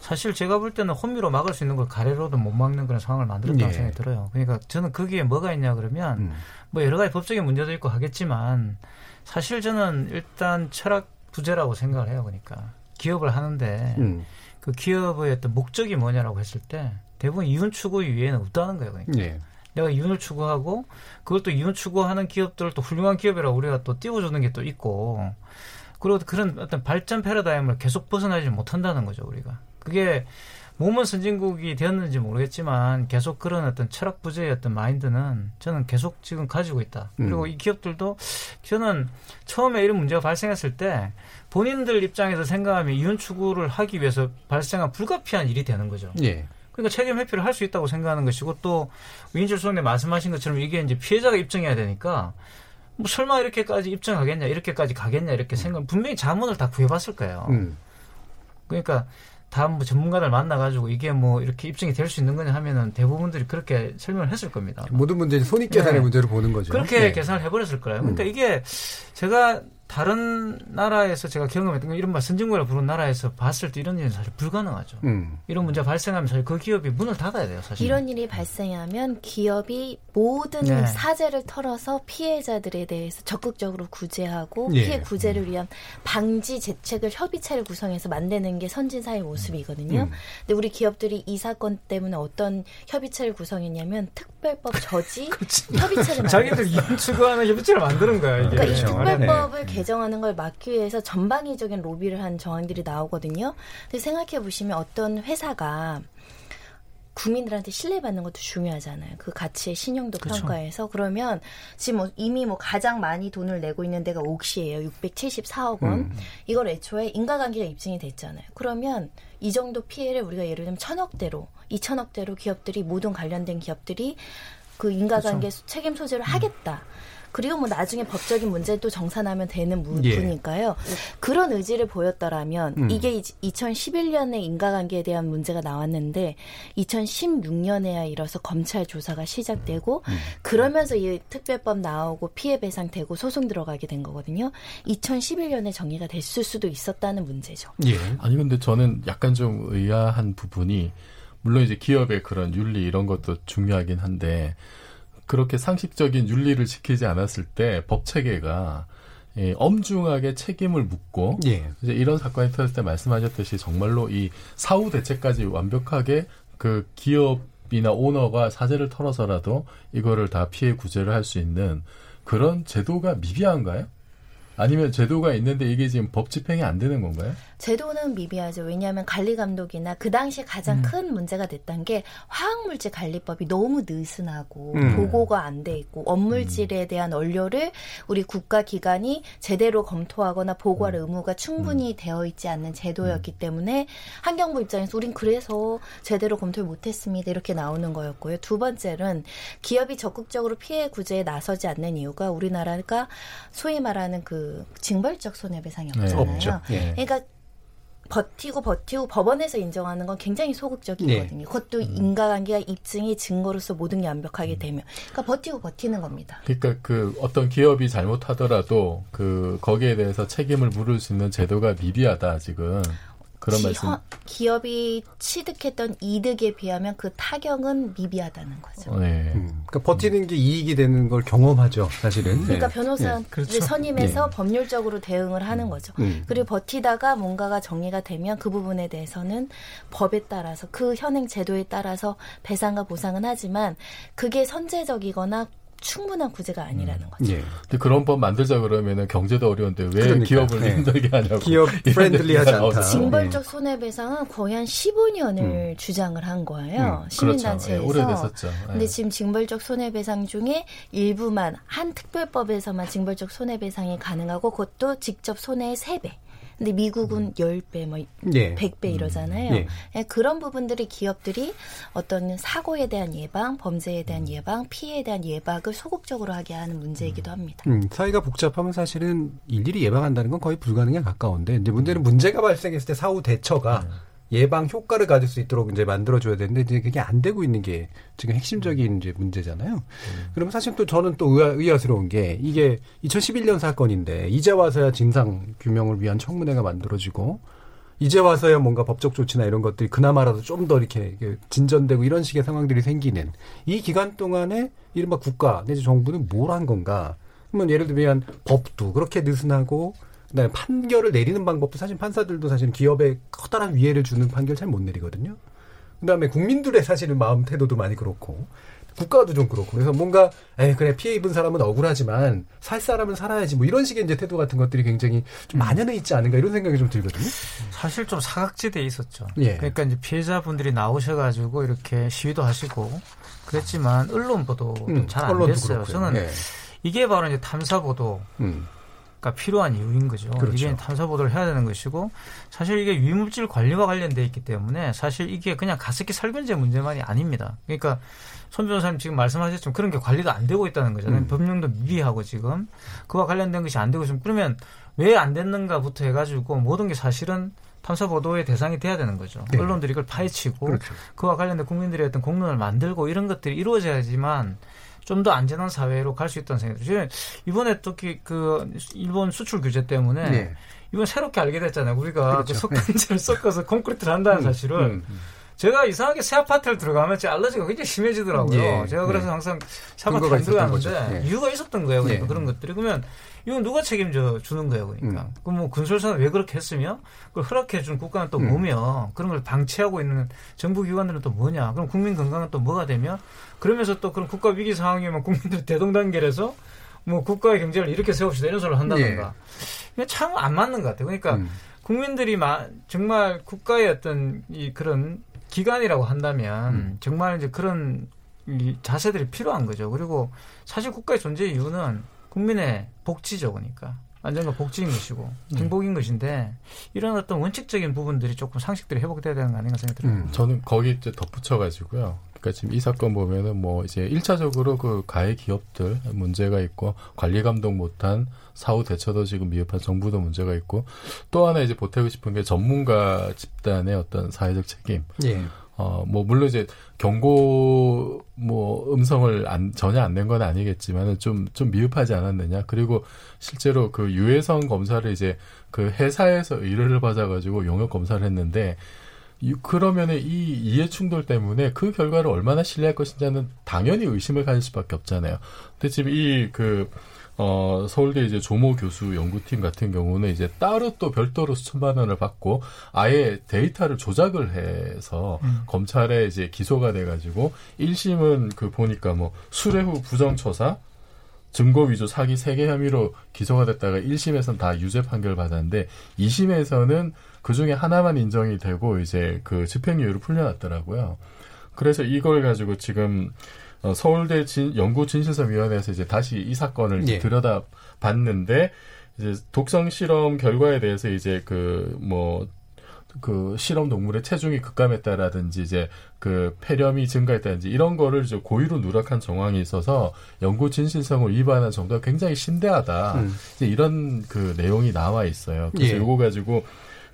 사실 제가 볼 때는 혼미로 막을 수 있는 걸 가래로도 못 막는 그런 상황을 만들었다고 생각이 들어요. 그러니까 저는 거기에 뭐가 있냐 그러면 뭐 여러 가지 법적인 문제도 있고 하겠지만, 사실 저는 일단 철학 부재라고 생각을 해요. 그러니까 기업을 하는데 그 기업의 어떤 목적이 뭐냐라고 했을 때 대부분 이윤 추구 위에는 없다는 거예요. 그러니까. 내가 이윤을 추구하고 그걸 또 이윤 추구하는 기업들을 또 훌륭한 기업이라고 우리가 또 띄워주는 게 또 있고, 그리고 그런 어떤 발전 패러다임을 계속 벗어나지 못한다는 거죠, 우리가. 그게 몸은 선진국이 되었는지 모르겠지만 계속 그런 어떤 철학 부재의 어떤 마인드는 저는 계속 지금 가지고 있다. 그리고 이 기업들도 저는 처음에 이런 문제가 발생했을 때 본인들 입장에서 생각하면 이윤 추구를 하기 위해서 발생한 불가피한 일이 되는 거죠. 예. 그러니까 책임 회피를 할 수 있다고 생각하는 것이고, 또 이인철 소장님 말씀하신 것처럼 이게 이제 피해자가 입증해야 되니까 뭐 설마 이렇게까지 입증하겠냐, 이렇게까지 가겠냐 이렇게 생각. 분명히 자문을 다 구해봤을 거예요. 그러니까 다 뭐 전문가들 만나가지고 이게 뭐 이렇게 입증이 될 수 있는 거냐 하면은 대부분들이 그렇게 설명을 했을 겁니다. 모든 문제는 손익 계산의 네. 문제로 보는 거죠. 그렇게 네. 계산을 해버렸을 거예요. 그러니까 이게 제가 다른 나라에서 제가 경험했던 건, 이런 말 선진국이라고 부르는 나라에서 봤을 때 이런 일은 사실 불가능하죠. 이런 문제가 발생하면 사실 그 기업이 문을 닫아야 돼요. 사실 이런 일이 발생하면 기업이 모든 네. 사재를 털어서 피해자들에 대해서 적극적으로 구제하고 예. 피해 구제를 위한 방지 대책을 협의체를 구성해서 만드는 게 선진사의 모습이거든요. 근데 우리 기업들이 이 사건 때문에 어떤 협의체를 구성했냐면 특별법 저지 협의체를 만들었어요. 자기들 이윤 추구하는 협의체를 만드는 거야. 이게. 그러니까 이 특별법을 개정하는 걸 막기 위해서 전방위적인 로비를 한 정황들이 나오거든요. 근데 생각해 보시면 어떤 회사가 국민들한테 신뢰받는 것도 중요하잖아요. 그 가치의 신용도 그쵸. 평가해서. 그러면 지금 이미 가장 많이 돈을 내고 있는 데가 옥시예요. 674억 원. 이걸 애초에 인과관계가 입증이 됐잖아요. 그러면 이 정도 피해를 우리가 예를 들면 1,000억대로 2,000억대로 기업들이, 모든 관련된 기업들이 그 인과관계 그쵸. 책임 소재를 하겠다. 그리고 뭐 나중에 법적인 문제는 또 정산하면 되는 문제니까요. 예. 그런 의지를 보였더라면 이게 2011년에 인과관계에 대한 문제가 나왔는데 2016년에야 이뤄서 검찰 조사가 시작되고 그러면서 이 특별법 나오고 피해 배상되고 소송 들어가게 된 거거든요. 2011년에 정리가 됐을 수도 있었다는 문제죠. 예. 아니 근데 저는 약간 좀 의아한 부분이, 물론 이제 기업의 그런 윤리 이런 것도 중요하긴 한데, 그렇게 상식적인 윤리를 지키지 않았을 때 법체계가 엄중하게 책임을 묻고 예. 이제 이런 사건이 터졌을 때 말씀하셨듯이 정말로 이 사후 대책까지 완벽하게 그 기업이나 오너가 사재를 털어서라도 이거를 다 피해 구제를 할 수 있는 그런 제도가 미비한가요? 아니면 제도가 있는데 이게 지금 법 집행이 안 되는 건가요? 제도는 미비하죠. 왜냐하면 관리 감독이나 그 당시 가장 큰 문제가 됐던 게 화학물질 관리법이 너무 느슨하고 보고가 안 돼 있고 원물질에 대한 원료를 우리 국가기관이 제대로 검토하거나 보고할 의무가 충분히 되어 있지 않는 제도였기 때문에 환경부 입장에서 우린 그래서 제대로 검토를 못했습니다. 이렇게 나오는 거였고요. 두 번째는 기업이 적극적으로 피해 구제에 나서지 않는 이유가 우리나라가 소위 말하는 그 징벌적 손해배상이 없잖아요. 네, 그러니까 버티고 법원에서 인정하는 건 굉장히 소극적이거든요. 네. 그것도 인과관계가 입증이 증거로서 모든 게 완벽하게 되면, 그러니까 버티는 겁니다. 그러니까 그 어떤 기업이 잘못하더라도 그 거기에 대해서 책임을 물을 수 있는 제도가 미비하다 지금. 그런 말씀. 기업이 취득했던 이득에 비하면 그 타격은 미비하다는 거죠. 네. 그러니까 버티는 게 이익이 되는 걸 경험하죠, 사실은. 그러니까 변호사를 그렇죠. 선임해서 법률적으로 대응을 하는 거죠. 그리고 버티다가 뭔가가 정리가 되면 그 부분에 대해서는 법에 따라서 그 현행 제도에 따라서 배상과 보상은 하지만 그게 선제적이거나 충분한 구제가 아니라는 거죠. 예. 근데 그런 법 만들자 그러면은 경제도 어려운데 왜 그러니까, 기업을 네. 힘들게 하냐고. 기업 프렌들리하지 않다. 징벌적 손해배상은 거의 한 15년을 주장을 한 거예요. 시민단체에서. 그렇죠. 예, 오래됐었죠. 예. 근데 지금 징벌적 손해배상 중에 일부만, 한 특별법에서만 징벌적 손해배상이 가능하고 그것도 직접 손해의 3배. 근데 미국은 10배, 뭐 100배 이러잖아요. 그런 부분들이 기업들이 어떤 사고에 대한 예방, 범죄에 대한 예방, 피해에 대한 예방을 소극적으로 하게 하는 문제이기도 합니다. 사회가 복잡하면 사실은 일일이 예방한다는 건 거의 불가능에 가까운데, 이제 문제는 문제가 발생했을 때 사후 대처가 예방 효과를 가질 수 있도록 이제 만들어줘야 되는데, 이제 그게 안 되고 있는 게 지금 핵심적인 이제 문제잖아요. 그러면 사실 또 저는 또 의아스러운 게, 이게 2011년 사건인데, 이제 와서야 진상 규명을 위한 청문회가 만들어지고, 이제 와서야 뭔가 법적 조치나 이런 것들이 그나마라도 좀 더 이렇게 진전되고 이런 식의 상황들이 생기는 이 기간 동안에 이른바 국가 내지 정부는 뭘 한 건가? 그러면 예를 들면 법도 그렇게 느슨하고, 네, 판결을 내리는 방법도 사실 판사들도 사실 기업에 커다란 위해를 주는 판결 잘 못 내리거든요. 그다음에 국민들의 사실은 마음 태도도 많이 그렇고, 국가도 좀 그렇고. 그래서 뭔가 그래 피해 입은 사람은 억울하지만 살 사람은 살아야지 뭐 이런 식의 이제 태도 같은 것들이 굉장히 좀 만연해 있지 않은가 이런 생각이 좀 들거든요. 사실 좀 사각지대에 있었죠. 예. 그러니까 이제 피해자분들이 나오셔가지고 이렇게 시위도 하시고 그랬지만 언론 보도도 잘 안 됐어요. 그렇고요. 저는 이게 바로 이제 탐사 보도가 필요한 이유인 거죠. 그렇죠. 이게 탐사 보도를 해야 되는 것이고 사실 이게 유해물질 관리와 관련돼 있기 때문에 사실 이게 그냥 가습기 살균제 문제만이 아닙니다. 그러니까 손 변호사님 지금 말씀하셨지만 그런 게 관리가 안 되고 있다는 거잖아요. 법령도 미비하고 지금 그와 관련된 것이 안 되고 지금 그러면 왜 안 됐는가부터 해가지고 모든 게 사실은 탐사 보도의 대상이 돼야 되는 거죠. 네. 언론들이 이걸 파헤치고 그렇죠. 그와 관련된 국민들의 어떤 공론을 만들고 이런 것들이 이루어져야지만 좀 더 안전한 사회로 갈 수 있다는 생각이 들어요. 이번에 특히 그 일본 수출 규제 때문에 네. 이번 새롭게 알게 됐잖아요. 우리가 그렇죠. 그 석탄재를 섞어서 콘크리트를 한다는 사실을. 제가 이상하게 새 아파트를 들어가면 제 알러지가 굉장히 심해지더라고요. 예, 제가 그래서 항상 새 아파트를 들어가는데 이유가 있었던 거예요. 그러니까 그런 것들이. 그러면 이건 누가 책임져 주는 거예요. 그러니까. 그럼 뭐 건설사는 왜 그렇게 했으며 그걸 허락해 준 국가는 또 뭐며 그런 걸 방치하고 있는 정부기관들은 또 뭐냐. 그럼 국민 건강은 또 뭐가 되며 그러면서 또 그런 국가 위기 상황이면 국민들이 대동단결해서 뭐 국가의 경제를 이렇게 세웁시다 이런 소리를 한다든가. 예. 참 안 맞는 것 같아요. 그러니까 국민들이 정말 국가의 어떤 그런 기관이라고 한다면 정말 이제 그런 자세들이 필요한 거죠. 그리고 사실 국가의 존재 이유는 국민의 복지죠. 그러니까 안전과 복지인 것이고 행복인 것인데 이런 어떤 원칙적인 부분들이 조금 상식들이 회복돼야 되는 거 아닌가 생각이 들어요. 저는 거기 이제 덧붙여가지고요. 그러니까 지금 이 사건 보면은 뭐 이제 1차적으로 그 가해 기업들 문제가 있고 관리 감독 못한 사후 대처도 지금 미흡한 정부도 문제가 있고 또 하나 이제 보태고 싶은 게 전문가 집단의 어떤 사회적 책임. 예. 뭐 물론 이제 경고 뭐 음성을 전혀 안 낸 건 아니겠지만은 좀 미흡하지 않았느냐. 그리고 실제로 그 유해성 검사를 이제 그 회사에서 의뢰를 받아가지고 용역 검사를 했는데. 그러면은 이 이해 충돌 때문에 그 결과를 얼마나 신뢰할 것인지는 당연히 의심을 가질 수밖에 없잖아요. 근데 지금 이 서울대 이제 조모 교수 연구팀 같은 경우는 이제 따로 또 별도로 수천만 원을 받고 아예 데이터를 조작을 해서 검찰에 이제 기소가 돼가지고 1심은 그 보니까 뭐 수뢰 후 부정처사, 증거 위조, 사기 3개 혐의로 기소가 됐다가 1심에서는 다 유죄 판결을 받았는데 2심에서는 그 중에 하나만 인정이 되고 이제 그 집행유예로 풀려났더라고요. 그래서 이걸 가지고 지금 서울대 연구진실성위원회에서 이제 다시 이 사건을 예. 들여다봤는데 이제 독성 실험 결과에 대해서 이제 그 실험 동물의 체중이 급감했다라든지 이제 그 폐렴이 증가했다든지 이런 거를 이제 고의로 누락한 정황이 있어서 연구 진실성을 위반한 정도가 굉장히 심대하다. 이제 이런 그 내용이 나와 있어요. 그래서 예. 이거 가지고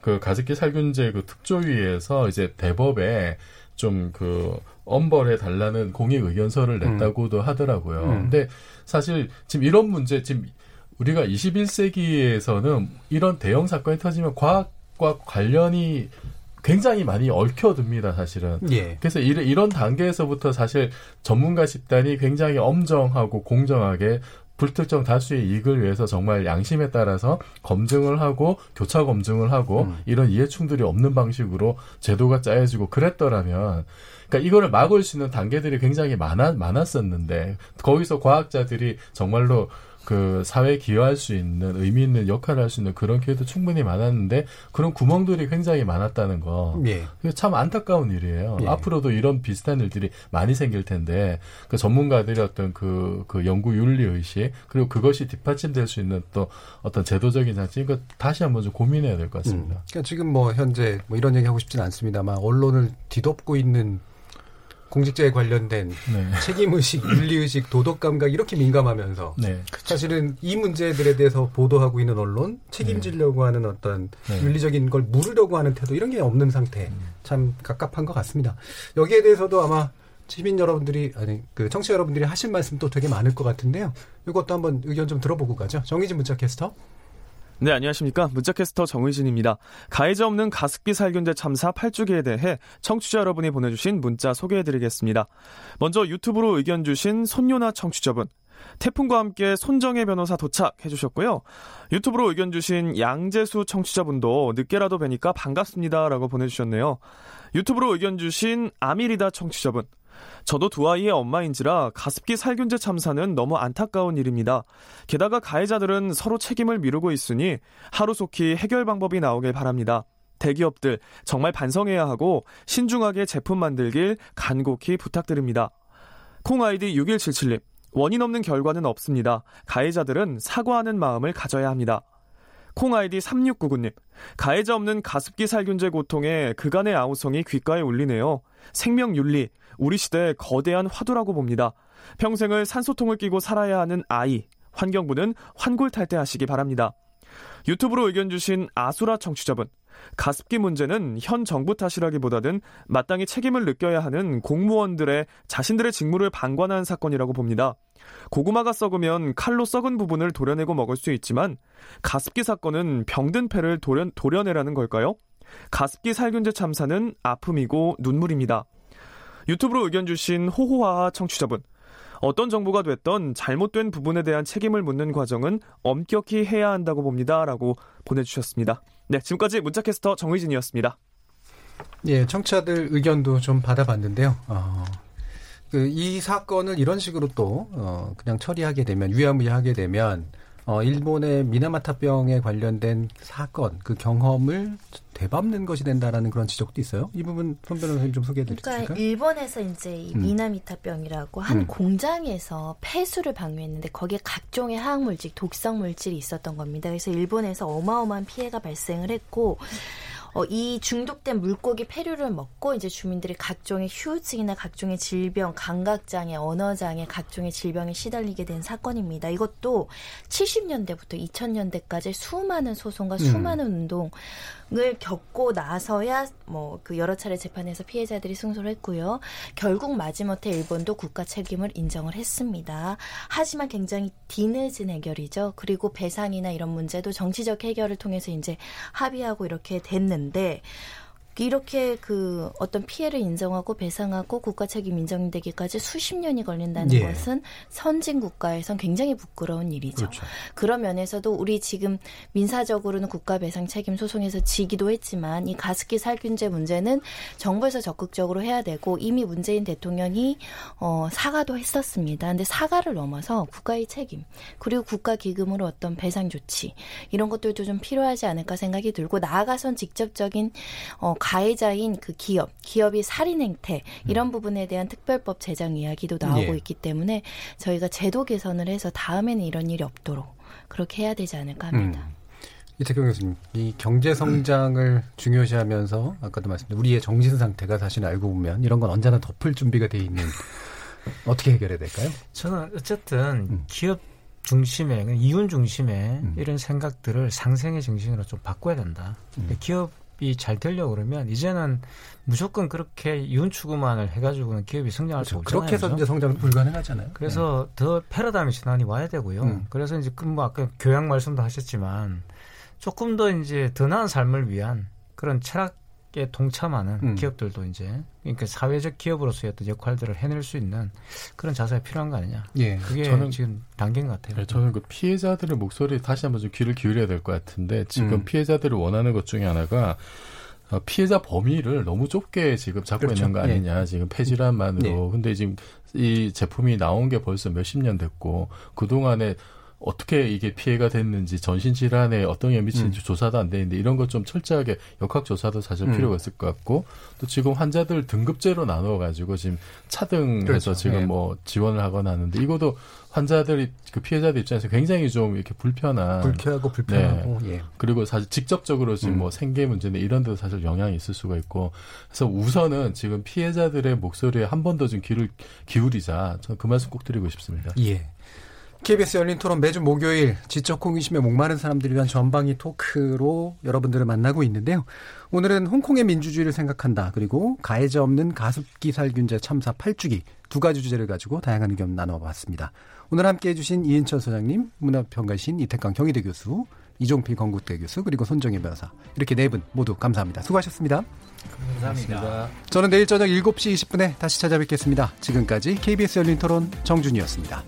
그 가습기 살균제 그 특조위에서 이제 대법에 좀 그 엄벌해 달라는 공익 의견서를 냈다고도 하더라고요. 근데 사실 지금 이런 문제 지금 우리가 21세기에서는 이런 대형 사건이 터지면 과학과 관련이 굉장히 많이 얽혀듭니다, 사실은. 예. 그래서 이런 단계에서부터 사실 전문가 집단이 굉장히 엄정하고 공정하게 불특정 다수의 이익을 위해서 정말 양심에 따라서 검증을 하고 교차 검증을 하고 이런 이해충돌이 없는 방식으로 제도가 짜여지고 그랬더라면 그러니까 이거를 막을 수 있는 단계들이 굉장히 많았었는데 거기서 과학자들이 정말로 그 사회에 기여할 수 있는 의미 있는 역할을 할 수 있는 그런 기회도 충분히 많았는데 그런 구멍들이 굉장히 많았다는 거. 예. 참 안타까운 일이에요. 예. 앞으로도 이런 비슷한 일들이 많이 생길 텐데 그 전문가들의 어떤 그 연구 윤리 의식 그리고 그것이 뒷받침될 수 있는 또 어떤 제도적인 장치 이거 다시 한번 좀 고민해야 될 것 같습니다. 그러니까 지금 뭐 현재 뭐 이런 얘기 하고 싶진 않습니다만 언론을 뒤덮고 있는 공직자에 관련된 네. 책임의식, 윤리의식, 도덕감각 이렇게 민감하면서 네. 사실은 이 문제들에 대해서 보도하고 있는 언론, 책임지려고 하는 어떤 윤리적인 걸 물으려고 하는 태도 이런 게 없는 상태 참 갑갑한 것 같습니다. 여기에 대해서도 아마 시민 여러분들이 청취자 여러분들이 하신 말씀도 되게 많을 것 같은데요. 이것도 한번 의견 좀 들어보고 가죠. 정의진 문자캐스터. 네, 안녕하십니까. 문자캐스터 정의진입니다. 가해자 없는 가습기 살균제 참사 8주기에 대해 청취자 여러분이 보내주신 문자 소개해드리겠습니다. 먼저 유튜브로 의견 주신 손요나 청취자분. 태풍과 함께 손정혜 변호사 도착해주셨고요. 유튜브로 의견 주신 양재수 청취자분도 늦게라도 뵈니까 반갑습니다라고 보내주셨네요. 유튜브로 의견 주신 아미리다 청취자분. 저도 두 아이의 엄마인지라 가습기 살균제 참사는 너무 안타까운 일입니다. 게다가 가해자들은 서로 책임을 미루고 있으니 하루속히 해결 방법이 나오길 바랍니다. 대기업들 정말 반성해야 하고 신중하게 제품 만들길 간곡히 부탁드립니다. 콩 아이디 6177님, 원인 없는 결과는 없습니다. 가해자들은 사과하는 마음을 가져야 합니다. 콩 아이디 3699님, 가해자 없는 가습기 살균제 고통에 그간의 아우성이 귓가에 울리네요. 생명윤리, 우리 시대의 거대한 화두라고 봅니다. 평생을 산소통을 끼고 살아야 하는 아이, 환경부는 환골탈태하시기 바랍니다. 유튜브로 의견 주신 아수라 청취자분, 가습기 문제는 현 정부 탓이라기보다는 마땅히 책임을 느껴야 하는 공무원들의 자신들의 직무를 방관한 사건이라고 봅니다. 고구마가 썩으면 칼로 썩은 부분을 도려내고 먹을 수 있지만 가습기 사건은 병든 폐를 도려내라는 걸까요? 가습기 살균제 참사는 아픔이고 눈물입니다. 유튜브로 의견 주신 호호하하 청취자분, 어떤 정부가 됐던 잘못된 부분에 대한 책임을 묻는 과정은 엄격히 해야 한다고 봅니다. 라고 보내주셨습니다. 네, 지금까지 문자캐스터 정의진이었습니다. 예, 청취자들 의견도 좀 받아봤는데요. 이 사건을 이런 식으로 또 그냥 처리하게 되면, 위야무야하게 되면 일본의 미나마타병에 관련된 사건, 그 경험을 되밟는 것이 된다라는 그런 지적도 있어요. 이 부분 손 변호사님 좀 소개해 드릴까요? 그러니까 일본에서 이제 이 미나미타병이라고 한 공장에서 폐수를 방류했는데 거기에 각종의 화학물질, 독성물질이 있었던 겁니다. 그래서 일본에서 어마어마한 피해가 발생을 했고 이 중독된 물고기 폐류를 먹고 이제 주민들이 각종의 휴증이나 각종의 질병, 감각장애, 언어장애, 각종의 질병에 시달리게 된 사건입니다. 이것도 70년대부터 2000년대까지 수많은 소송과 수많은 운동을 겪고 나서야 그 여러 차례 재판에서 피해자들이 승소를 했고요. 결국 마지못해 일본도 국가 책임을 인정을 했습니다. 하지만 굉장히 뒤늦은 해결이죠. 그리고 배상이나 이런 문제도 정치적 해결을 통해서 이제 합의하고 이렇게 됐는데 이렇게 그 어떤 피해를 인정하고 배상하고 국가 책임 인정되기까지 수십 년이 걸린다는 것은 선진 국가에선 굉장히 부끄러운 일이죠. 그렇죠. 그런 면에서도 우리 지금 민사적으로는 국가 배상 책임 소송에서 지기도 했지만 이 가습기 살균제 문제는 정부에서 적극적으로 해야 되고 이미 문재인 대통령이 사과도 했었습니다. 근데 사과를 넘어서 국가의 책임 그리고 국가 기금으로 어떤 배상 조치 이런 것들도 좀 필요하지 않을까 생각이 들고 나아가선 직접적인 가해자인 그 기업이 살인 행태 이런 부분에 대한 특별법 제정 이야기도 나오고 있기 때문에 저희가 제도 개선을 해서 다음에는 이런 일이 없도록 그렇게 해야 되지 않을까 합니다. 이택광 교수님, 이 경제 성장을 중요시하면서 아까도 말씀드린 우리의 정신 상태가 사실 알고 보면 이런 건 언제나 덮을 준비가 돼 있는 어떻게 해결해야 될까요? 저는 어쨌든 기업 중심의 이윤 중심의 이런 생각들을 상생의 정신으로 좀 바꿔야 된다. 기업 이 잘 되려고 그러면 이제는 무조건 그렇게 이윤 추구만을 해가지고는 기업이 성장할 수 없잖아요. 그렇게 해서 이제 성장은 불가능하잖아요. 그래서 더 패러다임 전환이 와야 되고요. 그래서 이제 아까 교양 말씀도 하셨지만 조금 더 이제 더 나은 삶을 위한 그런 철학에 동참하는 기업들도 이제 그러니까 사회적 기업으로서의 어떤 역할들을 해낼 수 있는 그런 자세가 필요한 거 아니냐. 예, 그게 저는 지금 단계인 것 같아요. 네, 저는 그 피해자들의 목소리에 다시 한번 좀 귀를 기울여야 될 것 같은데 지금 피해자들을 원하는 것 중에 하나가 피해자 범위를 너무 좁게 지금 잡고 있는 거 아니냐. 예. 지금 폐질환만으로. 예. 근데 지금 이 제품이 나온 게 벌써 몇십 년 됐고 그동안에 어떻게 이게 피해가 됐는지 전신질환에 어떤 영향이 미치는지 조사도 안 되는데 이런 것 좀 철저하게 역학조사도 사실 필요가 있을 것 같고 또 지금 환자들 등급제로 나눠가지고 지금 차등해서 그렇죠. 지금 지원을 하거나 하는데 이것도 환자들이 그 피해자들 입장에서 굉장히 좀 이렇게 불편하고 네. 예. 그리고 사실 직접적으로 지금 생계 문제나 이런 데도 사실 영향이 있을 수가 있고 그래서 우선은 지금 피해자들의 목소리에 한 번 더 좀 귀를 기울이자 저는 그 말씀 꼭 드리고 싶습니다. 예. KBS 열린토론 매주 목요일 지적 호기심에 목마른 사람들을 위한 전방위 토크로 여러분들을 만나고 있는데요. 오늘은 홍콩의 민주주의를 생각한다. 그리고 가해자 없는 가습기 살균제 참사 8주기 두 가지 주제를 가지고 다양한 의견 나눠봤습니다. 오늘 함께해 주신 이인철 소장님, 문화평가이신 이택광 경희대 교수, 이종필 건국대 교수, 그리고 손정혜 변호사 이렇게 네 분 모두 감사합니다. 수고하셨습니다. 감사합니다. 저는 내일 저녁 7시 20분에 다시 찾아뵙겠습니다. 지금까지 KBS 열린토론 정준이었습니다.